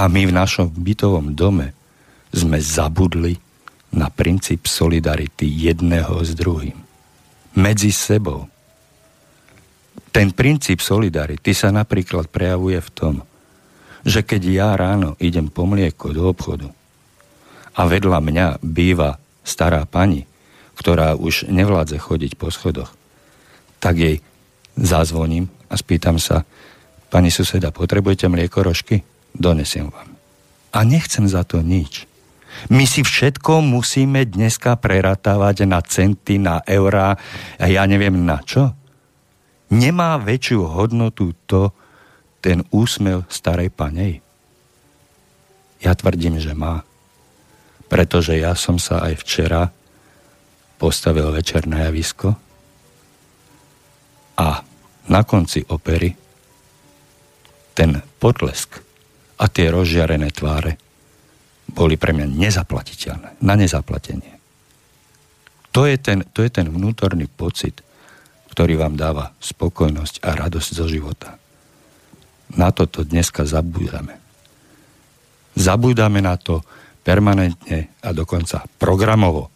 A my v našom bytovom dome sme zabudli na princíp solidarity jedného s druhým. Medzi sebou. Ten princíp solidarity sa napríklad prejavuje v tom, že keď ja ráno idem po mlieko do obchodu a vedľa mňa býva stará pani, ktorá už nevládze chodiť po schodoch, tak jej zazvoním a spýtam sa: pani suseda, potrebujete mlieko, rožky? Donesiem vám. A nechcem za to nič. My si všetko musíme dneska preratávať na centy, na eurá a ja neviem na čo. Nemá väčšiu hodnotu ten úsmev starej panej? Ja tvrdím, že má. Pretože ja som sa aj včera postavil večer na javisko a na konci opery ten potlesk a tie rozžiarené tváre boli pre mňa nezaplatiteľné. Na nezaplatenie. To je ten vnútorný pocit, ktorý vám dáva spokojnosť a radosť zo života. Na toto dneska zabúdame. Zabúdame na to permanentne a dokonca programovo,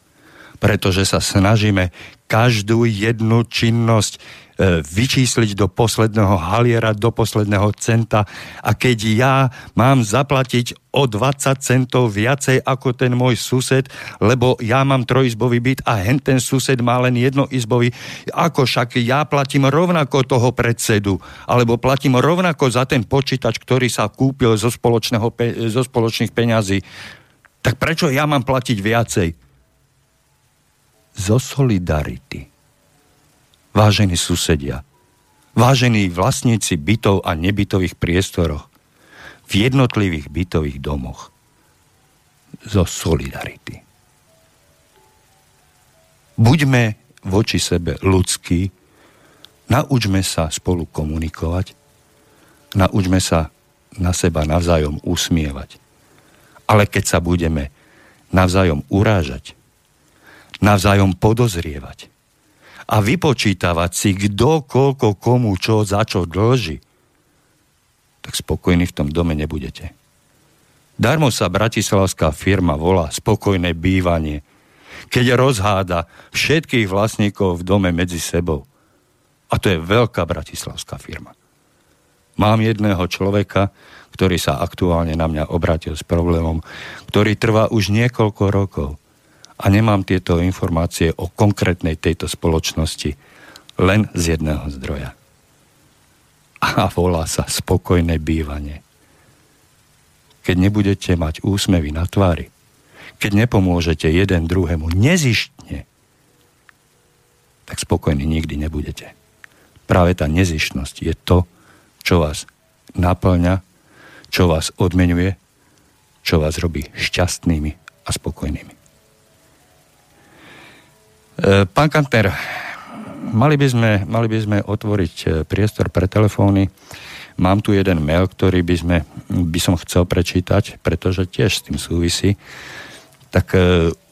pretože sa snažíme každú jednu činnosť vyčísliť do posledného haliera, do posledného centa, a keď ja mám zaplatiť o 20 centov viacej ako ten môj sused, lebo ja mám trojizbový byt a henten sused má len jednoizbový, ako však ja platím rovnako toho predsedu, alebo platím rovnako za ten počítač, ktorý sa kúpil zo spoločných peňazí, tak prečo ja mám platiť viacej? Zo solidarity. Vážení susedia, vážení vlastníci bytov a nebytových priestoroch, v jednotlivých bytových domoch, zo solidarity. Buďme voči sebe ľudskí, naučme sa spolu komunikovať, naučme sa na seba navzájom usmievať. Ale keď sa budeme navzájom urážať, navzájom podozrievať, a vypočítavať si, kto, koľko, komu, čo, za čo dlží, tak spokojní v tom dome nebudete. Darmo sa bratislavská firma volá Spokojné bývanie, keď rozháda všetkých vlastníkov v dome medzi sebou. A to je veľká bratislavská firma. Mám jedného človeka, ktorý sa aktuálne na mňa obrátil s problémom, ktorý trvá už niekoľko rokov. A nemám tieto informácie o konkrétnej tejto spoločnosti len z jedného zdroja. A volá sa Spokojné bývanie. Keď nebudete mať úsmevy na tvári, keď nepomôžete jeden druhému nezištne, tak spokojní nikdy nebudete. Práve tá nezištnosť je to, čo vás naplňa, čo vás odmeňuje, čo vás robí šťastnými a spokojnými. Pán Kantner, mali by sme otvoriť priestor pre telefóny. Mám tu jeden mail, ktorý by som chcel prečítať, pretože tiež s tým súvisí. Tak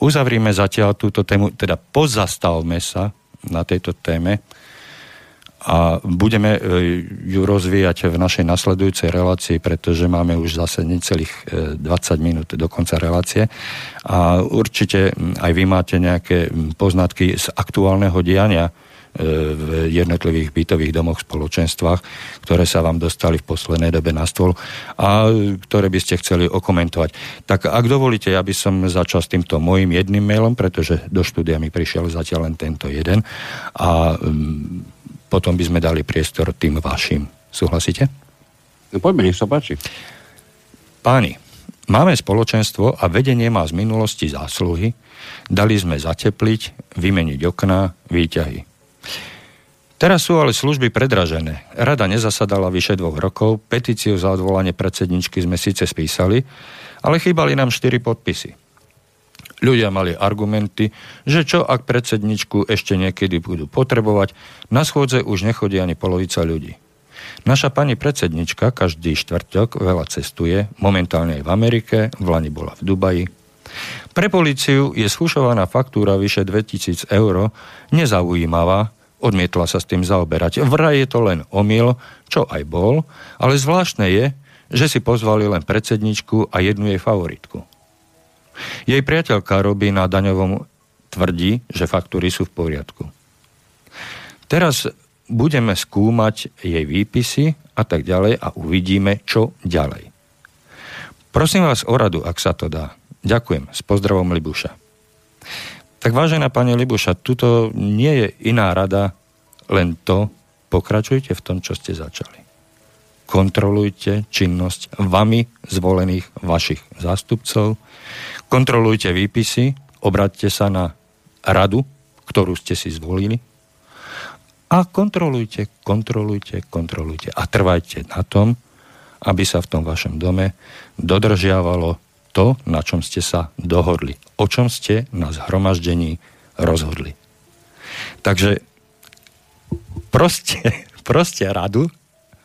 uzavrime zatiaľ túto tému, teda pozastavme sa na tejto téme a budeme ju rozvíjať v našej nasledujúcej relácii, pretože máme už zase necelých 20 minút do konca relácie a určite aj vy máte nejaké poznatky z aktuálneho diania v jednotlivých bytových domoch, spoločenstvách, ktoré sa vám dostali v poslednej dobe na stôl a ktoré by ste chceli okomentovať. Tak ak dovolíte, ja by som začal s týmto mojím jedným mailom, pretože do štúdia mi prišiel zatiaľ len tento jeden a potom by sme dali priestor tým vašim. Súhlasíte? No poďme, nech sa páči. Páni, máme spoločenstvo a vedenie má z minulosti zásluhy. Dali sme zatepliť, vymeniť okná, výťahy. Teraz sú ale služby predražené. Rada nezasadala vyše 2 rokov, petíciu za odvolanie predsedničky sme síce spísali, ale chýbali nám 4 podpisy. Ľudia mali argumenty, že čo ak predsedničku ešte niekedy budú potrebovať, na schôdze už nechodí ani polovica ľudí. Naša pani predsednička každý štvrtok veľa cestuje, momentálne aj v Amerike, vlani bola v Dubaji. Pre políciu je sfušovaná faktúra vyše 2000 eur nezaujímavá, odmietla sa s tým zaoberať. Vraj je to len omyl, čo aj bol, ale zvláštne je, že si pozvali len predsedničku a jednu jej favoritku. Jej priateľka robí na daňovom, tvrdí, že faktúry sú v poriadku. Teraz budeme skúmať jej výpisy a tak ďalej a uvidíme, čo ďalej. Prosím vás o radu, ak sa to dá. Ďakujem. S pozdravom, Libuša. Tak vážená pani Libuša, tuto nie je iná rada, len to, pokračujte v tom, čo ste začali. Kontrolujte činnosť vami zvolených vašich zástupcov, kontrolujte výpisy, obráťte sa na radu, ktorú ste si zvolili a kontrolujte a trvajte na tom, aby sa v tom vašom dome dodržiavalo to, na čom ste sa dohodli, o čom ste na zhromaždení rozhodli. Takže proste radu,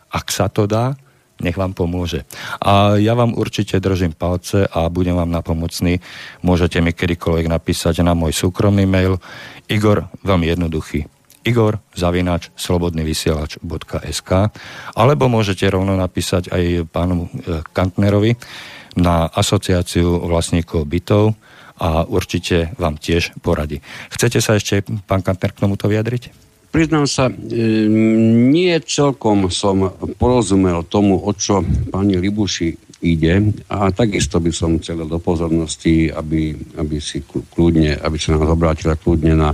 ak sa to dá, nech vám pomôže. A ja vám určite držím palce a budem vám napomocný. Môžete mi kedykoľvek napísať na môj súkromný mail. Igor, veľmi jednoduchý. igor@slobodnyvysielac.sk alebo môžete rovno napísať aj pánu Kantnerovi na Asociáciu vlastníkov bytov a určite vám tiež poradí. Chcete sa ešte, pán Kantner, k tomuto vyjadriť? Priznám sa, nie celkom som porozumel tomu, o čo pani Libuši ide a takisto by som chcel do pozornosti, aby sa nám obrátila kľudne na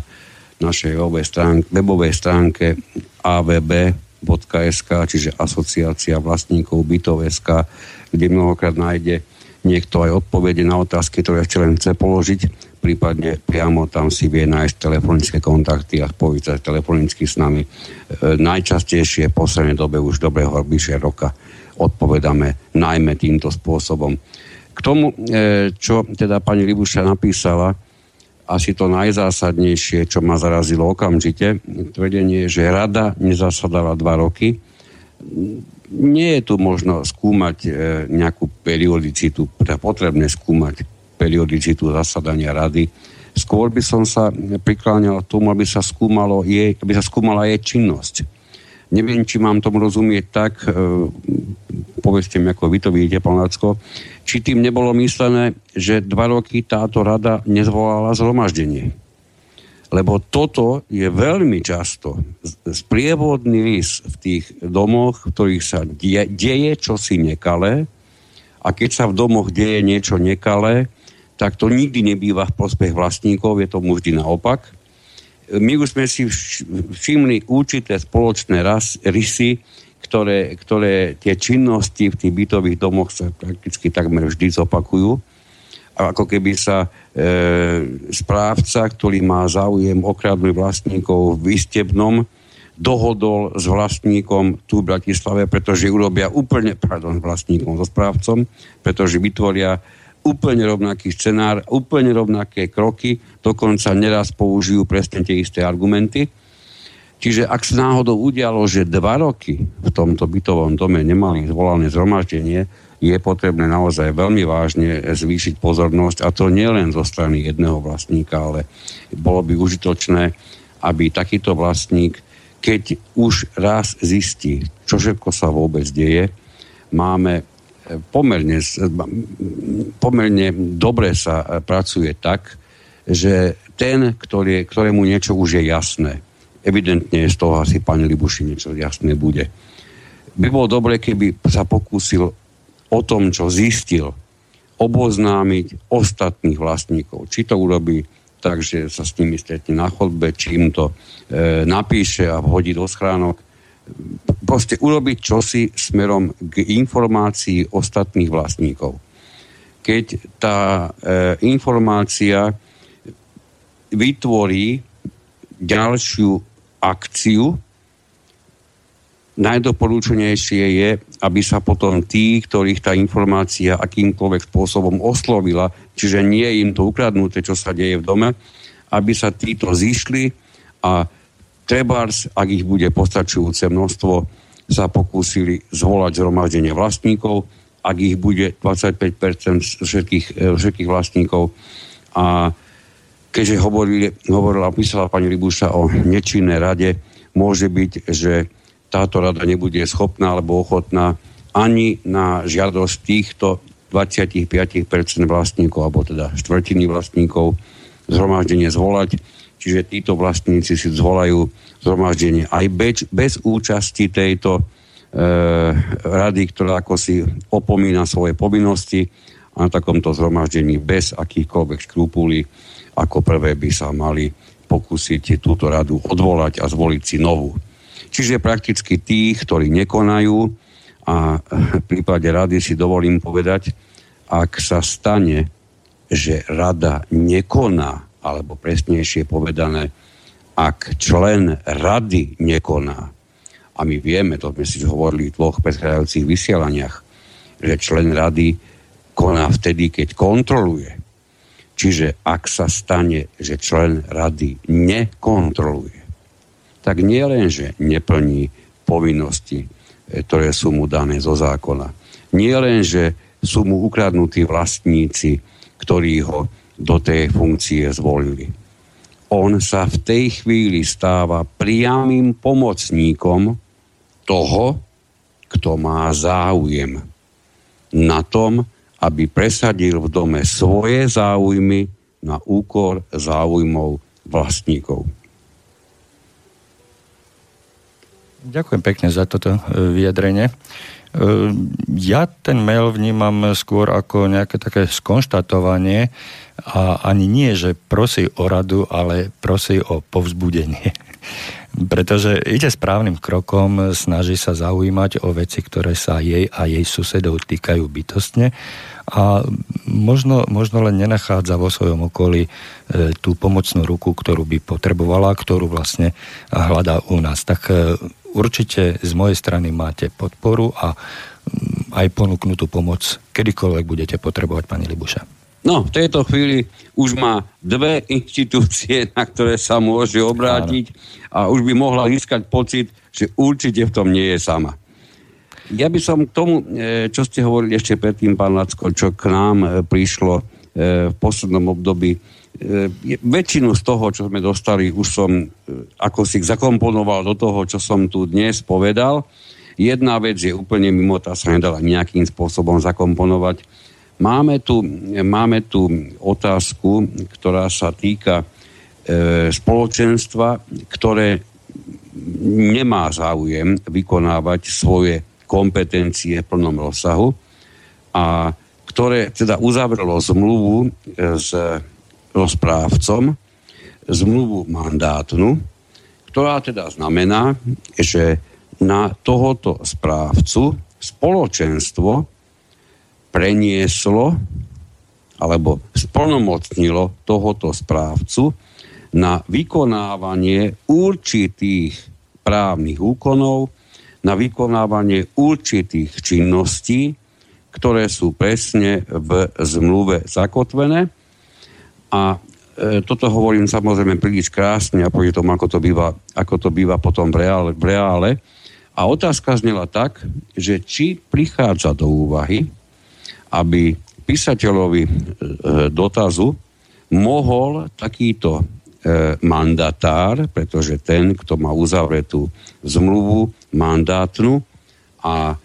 našej webovej stránke avb.sk, čiže Asociácia vlastníkov bytov.sk, kde mnohokrát nájde niekto aj odpovede na otázky, ktoré ešte len chce položiť, prípadne priamo tam si vie nájsť telefonické kontakty a spojiť sa telefonicky s nami. Najčastejšie v poslednej dobe už dobrého bližšie roka odpovedáme najmä týmto spôsobom. K tomu, čo teda pani Libuša napísala, asi to najzásadnejšie, čo ma zarazilo okamžite, tvrdenie, že rada nezasadala 2 roky. Nie je tu možno skúmať nejakú periodicitu, potrebné skúmať periodicitu zasadania rady. Skôr by som sa prikláňal k tomu, aby sa skúmala jej činnosť. Neviem, či mám tomu rozumieť tak, povedzte mi, ako vy to vidíte, pán Lacko, či tým nebolo myslené, že 2 roky táto rada nezvolala zhromaždenie. Lebo toto je veľmi často sprievodný rys v tých domoch, v ktorých sa deje čosi nekalé, a keď sa v domoch deje niečo nekalé, tak to nikdy nebýva v prospech vlastníkov, je tomu vždy naopak. My už sme si všimli určité spoločné rysy, ktoré tie činnosti v tých bytových domoch sa prakticky takmer vždy zopakujú. A ako keby sa správca, ktorý má záujem okradnúť vlastníkov v Istebnom, dohodol s vlastníkom tu v Bratislave, pretože urobia pretože vytvoria úplne rovnaký scenár, úplne rovnaké kroky, dokonca neraz použijú presne tie isté argumenty. Čiže ak sa náhodou udialo, že 2 roky v tomto bytovom dome nemali zvolané zhromaždenie, je potrebné naozaj veľmi vážne zvýšiť pozornosť, a to nie len zo strany jedného vlastníka, ale bolo by užitočné, aby takýto vlastník, keď už raz zistí, čo všetko sa vôbec deje, máme pomerne dobre sa pracuje tak, že ten, ktorému niečo už je jasné, evidentne z toho asi pani Libuši niečo jasné bude. By bolo dobre, keby sa pokúsil o tom, čo zistil, oboznámiť ostatných vlastníkov. Či to urobí tak, že sa s nimi stretne na chodbe, či im to napíše a vhodí do schránok. Proste urobiť čosi smerom k informácii ostatných vlastníkov. Keď tá informácia vytvorí ďalšiu akciu, najdoporúčenejšie je, aby sa potom tí, ktorých tá informácia akýmkoľvek spôsobom oslovila, čiže nie je im to ukradnuté, čo sa deje v dome, aby sa títo zišli a trebárs, ak ich bude postačujúce množstvo, sa pokúsili zvolať zhromaždenie vlastníkov, ak ich bude 25% všetkých vlastníkov. A keďže hovorila, písala pani Libuša o nečinnej rade, môže byť, že táto rada nebude schopná alebo ochotná ani na žiadosť týchto 25% vlastníkov, alebo teda štvrtiny vlastníkov, zhromaždenie zvolať. Čiže títo vlastníci si zvolajú zhromaždenie aj bez účasti tejto rady, ktorá ako si opomína svoje povinnosti, a na takomto zhromaždení bez akýchkoľvek škrupulí ako prvé by sa mali pokúsiť túto radu odvolať a zvoliť si novú. Čiže prakticky tých, ktorí nekonajú, a v prípade rady si dovolím povedať, ak sa stane, že rada nekoná, alebo presnejšie povedané, ak člen rady nekoná, a my vieme, to sme si hovorili v 2 predchádzajúcich vysielaniach, že člen rady koná vtedy, keď kontroluje. Čiže ak sa stane, že člen rady nekontroluje, tak nie len, že neplní povinnosti, ktoré sú mu dané zo zákona, nie len, že sú mu ukradnutí vlastníci, ktorí ho do tej funkcie zvolili. On sa v tej chvíli stáva priamym pomocníkom toho, kto má záujem na tom, aby presadil v dome svoje záujmy na úkor záujmov vlastníkov. Ďakujem pekne za toto vyjadrenie. Ja ten mail vnímam skôr ako nejaké také skonštatovanie, a ani nie, že prosí o radu, ale prosí o povzbudenie. Pretože ide správnym krokom, snaží sa zaujímať o veci, ktoré sa jej a jej susedov týkajú bytostne, a možno len nenachádza vo svojom okolí tú pomocnú ruku, ktorú by potrebovala, ktorú vlastne hľadá u nás. Tak určite z mojej strany máte podporu a aj ponúknutú pomoc, kedykoľvek budete potrebovať, pani Libuša. No, v tejto chvíli už má 2 inštitúcie, na ktoré sa môže obrátiť, a už by mohla získať pocit, že určite v tom nie je sama. Ja by som k tomu, čo ste hovorili ešte predtým, pán Lacko, čo k nám prišlo v poslednom období, väčšinu z toho, čo sme dostali, už som ako si zakomponoval do toho, čo som tu dnes povedal. Jedna vec je úplne mimo, tá sa nedala nejakým spôsobom zakomponovať. Máme tu otázku, ktorá sa týka spoločenstva, ktoré nemá záujem vykonávať svoje kompetencie v plnom rozsahu a ktoré teda uzavrelo zmluvu s rozprávcom, zmluvu mandátnu, ktorá teda znamená, že na tohoto správcu spoločenstvo prenieslo alebo splnomocnilo tohoto správcu na vykonávanie určitých právnych úkonov, na vykonávanie určitých činností, ktoré sú presne v zmluve zakotvené. A toto hovorím samozrejme príliš krásne a poviem tomu, ako to býva potom v reále. A otázka znela tak, že či prichádza do úvahy, aby písateľovi dotazu mohol takýto mandatár, pretože ten, kto má uzavretú zmluvu mandátnu a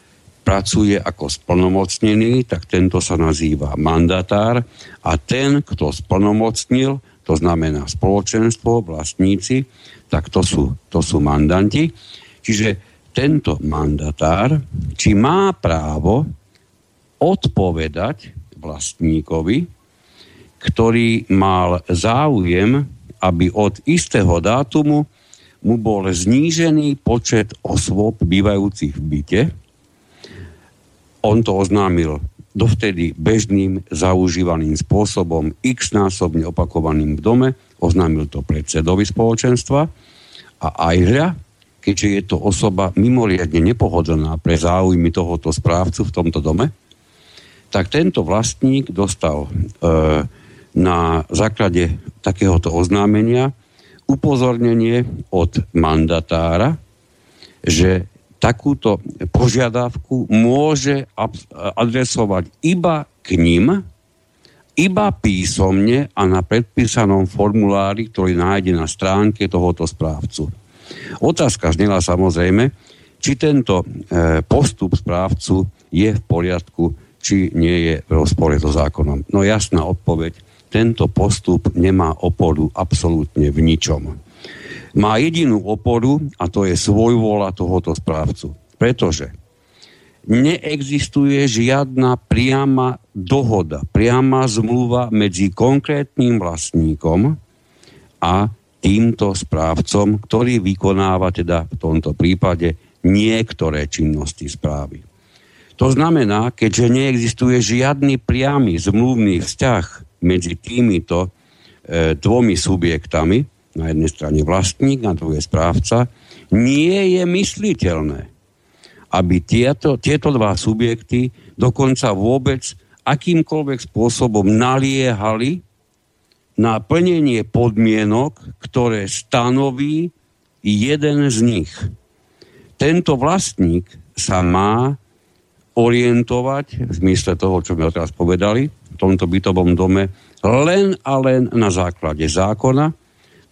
pracuje ako splnomocnený, tak tento sa nazýva mandatár a ten, kto splnomocnil, to znamená spoločenstvo, vlastníci, tak to sú mandanti. Čiže tento mandatár, či má právo odpovedať vlastníkovi, ktorý mal záujem, aby od istého dátumu mu bol znížený počet osôb bývajúcich v byte. On to oznámil dovtedy bežným zaužívaným spôsobom x-násobne opakovaným v dome, oznámil to predsedovi spoločenstva a aj hľa, keďže je to osoba mimoriadne nepohodlná pre záujmy tohoto správcu v tomto dome, tak tento vlastník dostal na základe takéhoto oznámenia upozornenie od mandatára, že takúto požiadavku môže adresovať iba k ním, iba písomne a na predpísanom formulári, ktorý nájde na stránke tohoto správcu. Otázka znela samozrejme, či tento postup správcu je v poriadku, či nie je v rozpore so zákonom. No jasná odpoveď, tento postup nemá oporu absolútne v ničom. Má jedinú oporu a to je svojvôľa tohoto správcu. Pretože neexistuje žiadna priama dohoda, priama zmluva medzi konkrétnym vlastníkom a týmto správcom, ktorý vykonáva teda v tomto prípade niektoré činnosti správy. To znamená, keďže neexistuje žiadny priamy zmluvný vzťah medzi týmito dvomi subjektami, na jednej strane vlastník, na druhej správca, nie je mysliteľné, aby tieto dva subjekty dokonca vôbec akýmkoľvek spôsobom naliehali na plnenie podmienok, ktoré stanoví jeden z nich. Tento vlastník sa má orientovať, v zmysle toho, čo sme teraz povedali, v tomto bytovom dome, len a len na základe zákona,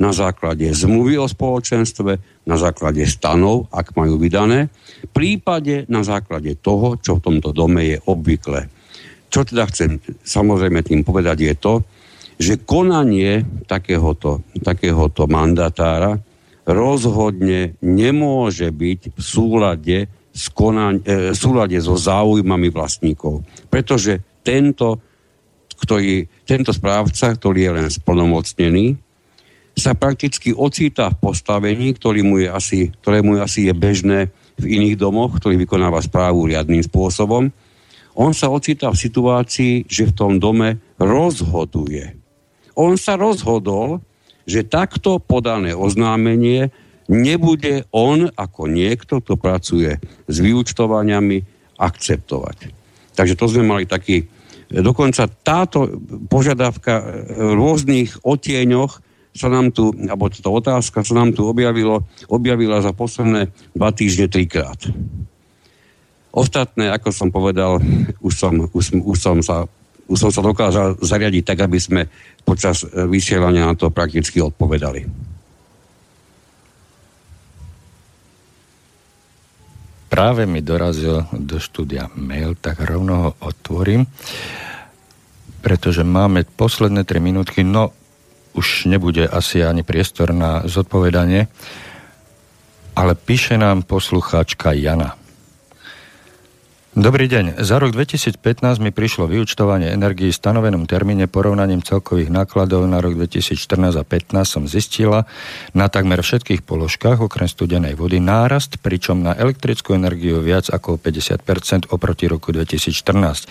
na základe zmluvy o spoločenstve, na základe stanov, ak majú vydané, prípade na základe toho, čo v tomto dome je obvyklé. Čo teda chcem samozrejme tým povedať je to, že konanie takéhoto mandatára rozhodne nemôže byť v súlade so záujmami vlastníkov. Pretože tento správca, ktorý je len splnomocnený, sa prakticky ocitá v postavení, ktorému asi je bežné v iných domoch, ktorý vykonáva správu riadnym spôsobom. On sa ocitá v situácii, že v tom dome rozhoduje. On sa rozhodol, že takto podané oznámenie nebude on, ako niekto, kto pracuje s vyúčtovaniami, akceptovať. Takže to sme mali taký... Dokonca táto požiadavka v rôznych odtieňoch sa nám tu, alebo táto otázka sa nám tu objavila za posledné 2 týždne 3-krát. Ostatné, ako som povedal, už som sa som sa dokázal zariadiť tak, aby sme počas vysielania na to prakticky odpovedali. Práve mi dorazil do štúdia mail, tak rovno ho otvorím, pretože máme posledné 3 minútky, no už nebude asi ani priestor na zodpovedanie, ale píše nám poslucháčka Jana. Dobrý deň. Za rok 2015 mi prišlo vyúčtovanie energií v stanovenom termíne. Porovnaním celkových nákladov na rok 2014 a 2015 som zistila na takmer všetkých položkách okrem studenej vody nárast, pričom na elektrickú energiu viac ako 50% oproti roku 2014.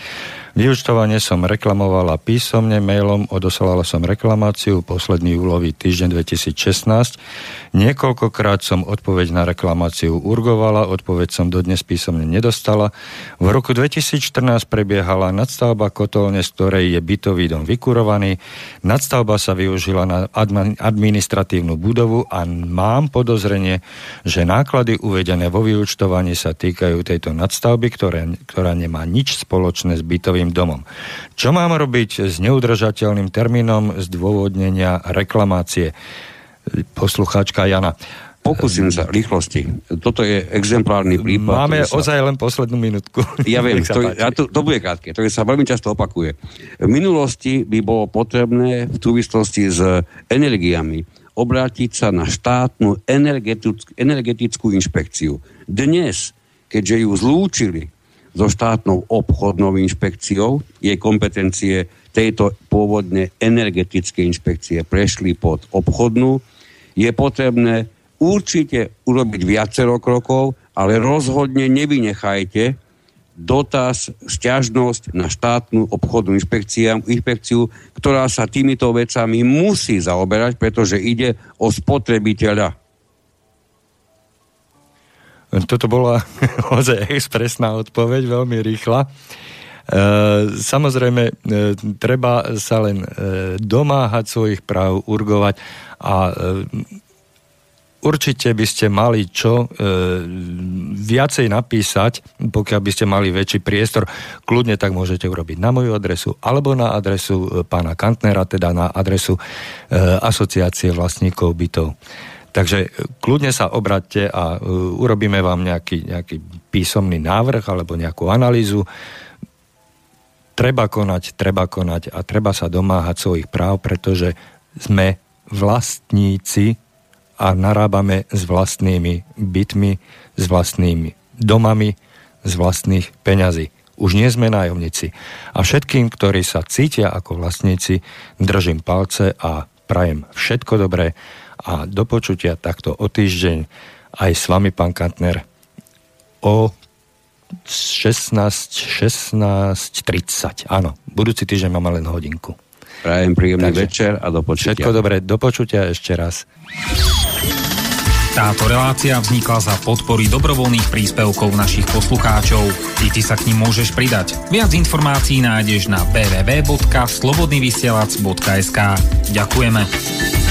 Vyúčtovanie som reklamovala písomne, mailom odoslala som reklamáciu posledný júlový týždeň 2016. Niekoľkokrát som odpoveď na reklamáciu urgovala, odpoveď som dodnes písomne nedostala. V roku 2014 prebiehala nadstavba kotolne, z ktorej je bytový dom vykurovaný. Nadstavba sa využila na administratívnu budovu a mám podozrenie, že náklady uvedené vo vyúčtovaní sa týkajú tejto nadstavby, ktorá nemá nič spoločné s bytovým domom. Čo mám robiť s neudržateľným termínom zdôvodnenia reklamácie? Poslucháčka Jana. Pokúsim sa rýchlosti. Toto je exemplárny prípad. Máme ozaj len poslednú minútku. Ja viem, to bude krátke. To sa veľmi často opakuje. V minulosti by bolo potrebné v súvislosti s energiami obrátiť sa na štátnu energetickú inšpekciu. Dnes, keďže ju zlúčili so štátnou obchodnou inšpekciou, jej kompetencie tejto pôvodne energetické inšpekcie prešli pod obchodnú, je potrebné určite urobiť viacero krokov, ale rozhodne nevynechajte dotaz, sťažnosť na štátnu obchodnú inšpekciu, ktorá sa týmito vecami musí zaoberať, pretože ide o spotrebiteľa. Toto bola ozaj expresná odpoveď, veľmi rýchla. Samozrejme, treba sa len domáhať svojich práv, urgovať a určite by ste mali čo viacej napísať, pokiaľ by ste mali väčší priestor. Kľudne tak môžete urobiť na moju adresu alebo na adresu pána Kantnera, teda na adresu Asociácie vlastníkov bytov. Takže kľudne sa obráťte a urobíme vám nejaký písomný návrh alebo nejakú analýzu. Treba konať a treba sa domáhať svojich práv, pretože sme vlastníci a narábame s vlastnými bytmi, s vlastnými domami, z vlastných peňazí. Už nie sme nájomníci. A všetkým, ktorí sa cítia ako vlastníci, držím palce a prajem všetko dobré a do počutia takto o týždeň aj s vami, pán Kantner, o 16:30. Áno, budúci týždeň máme len hodinku. Prajem príjemný večer a do počutia. Všetko dobré, do počutia ešte raz. Táto relácia vznikla za podpory dobrovoľných príspevkov našich poslucháčov. Ty sa k nim môžeš pridať. Viac informácií nájdeš na www.slobodnyvysielac.sk. Ďakujeme.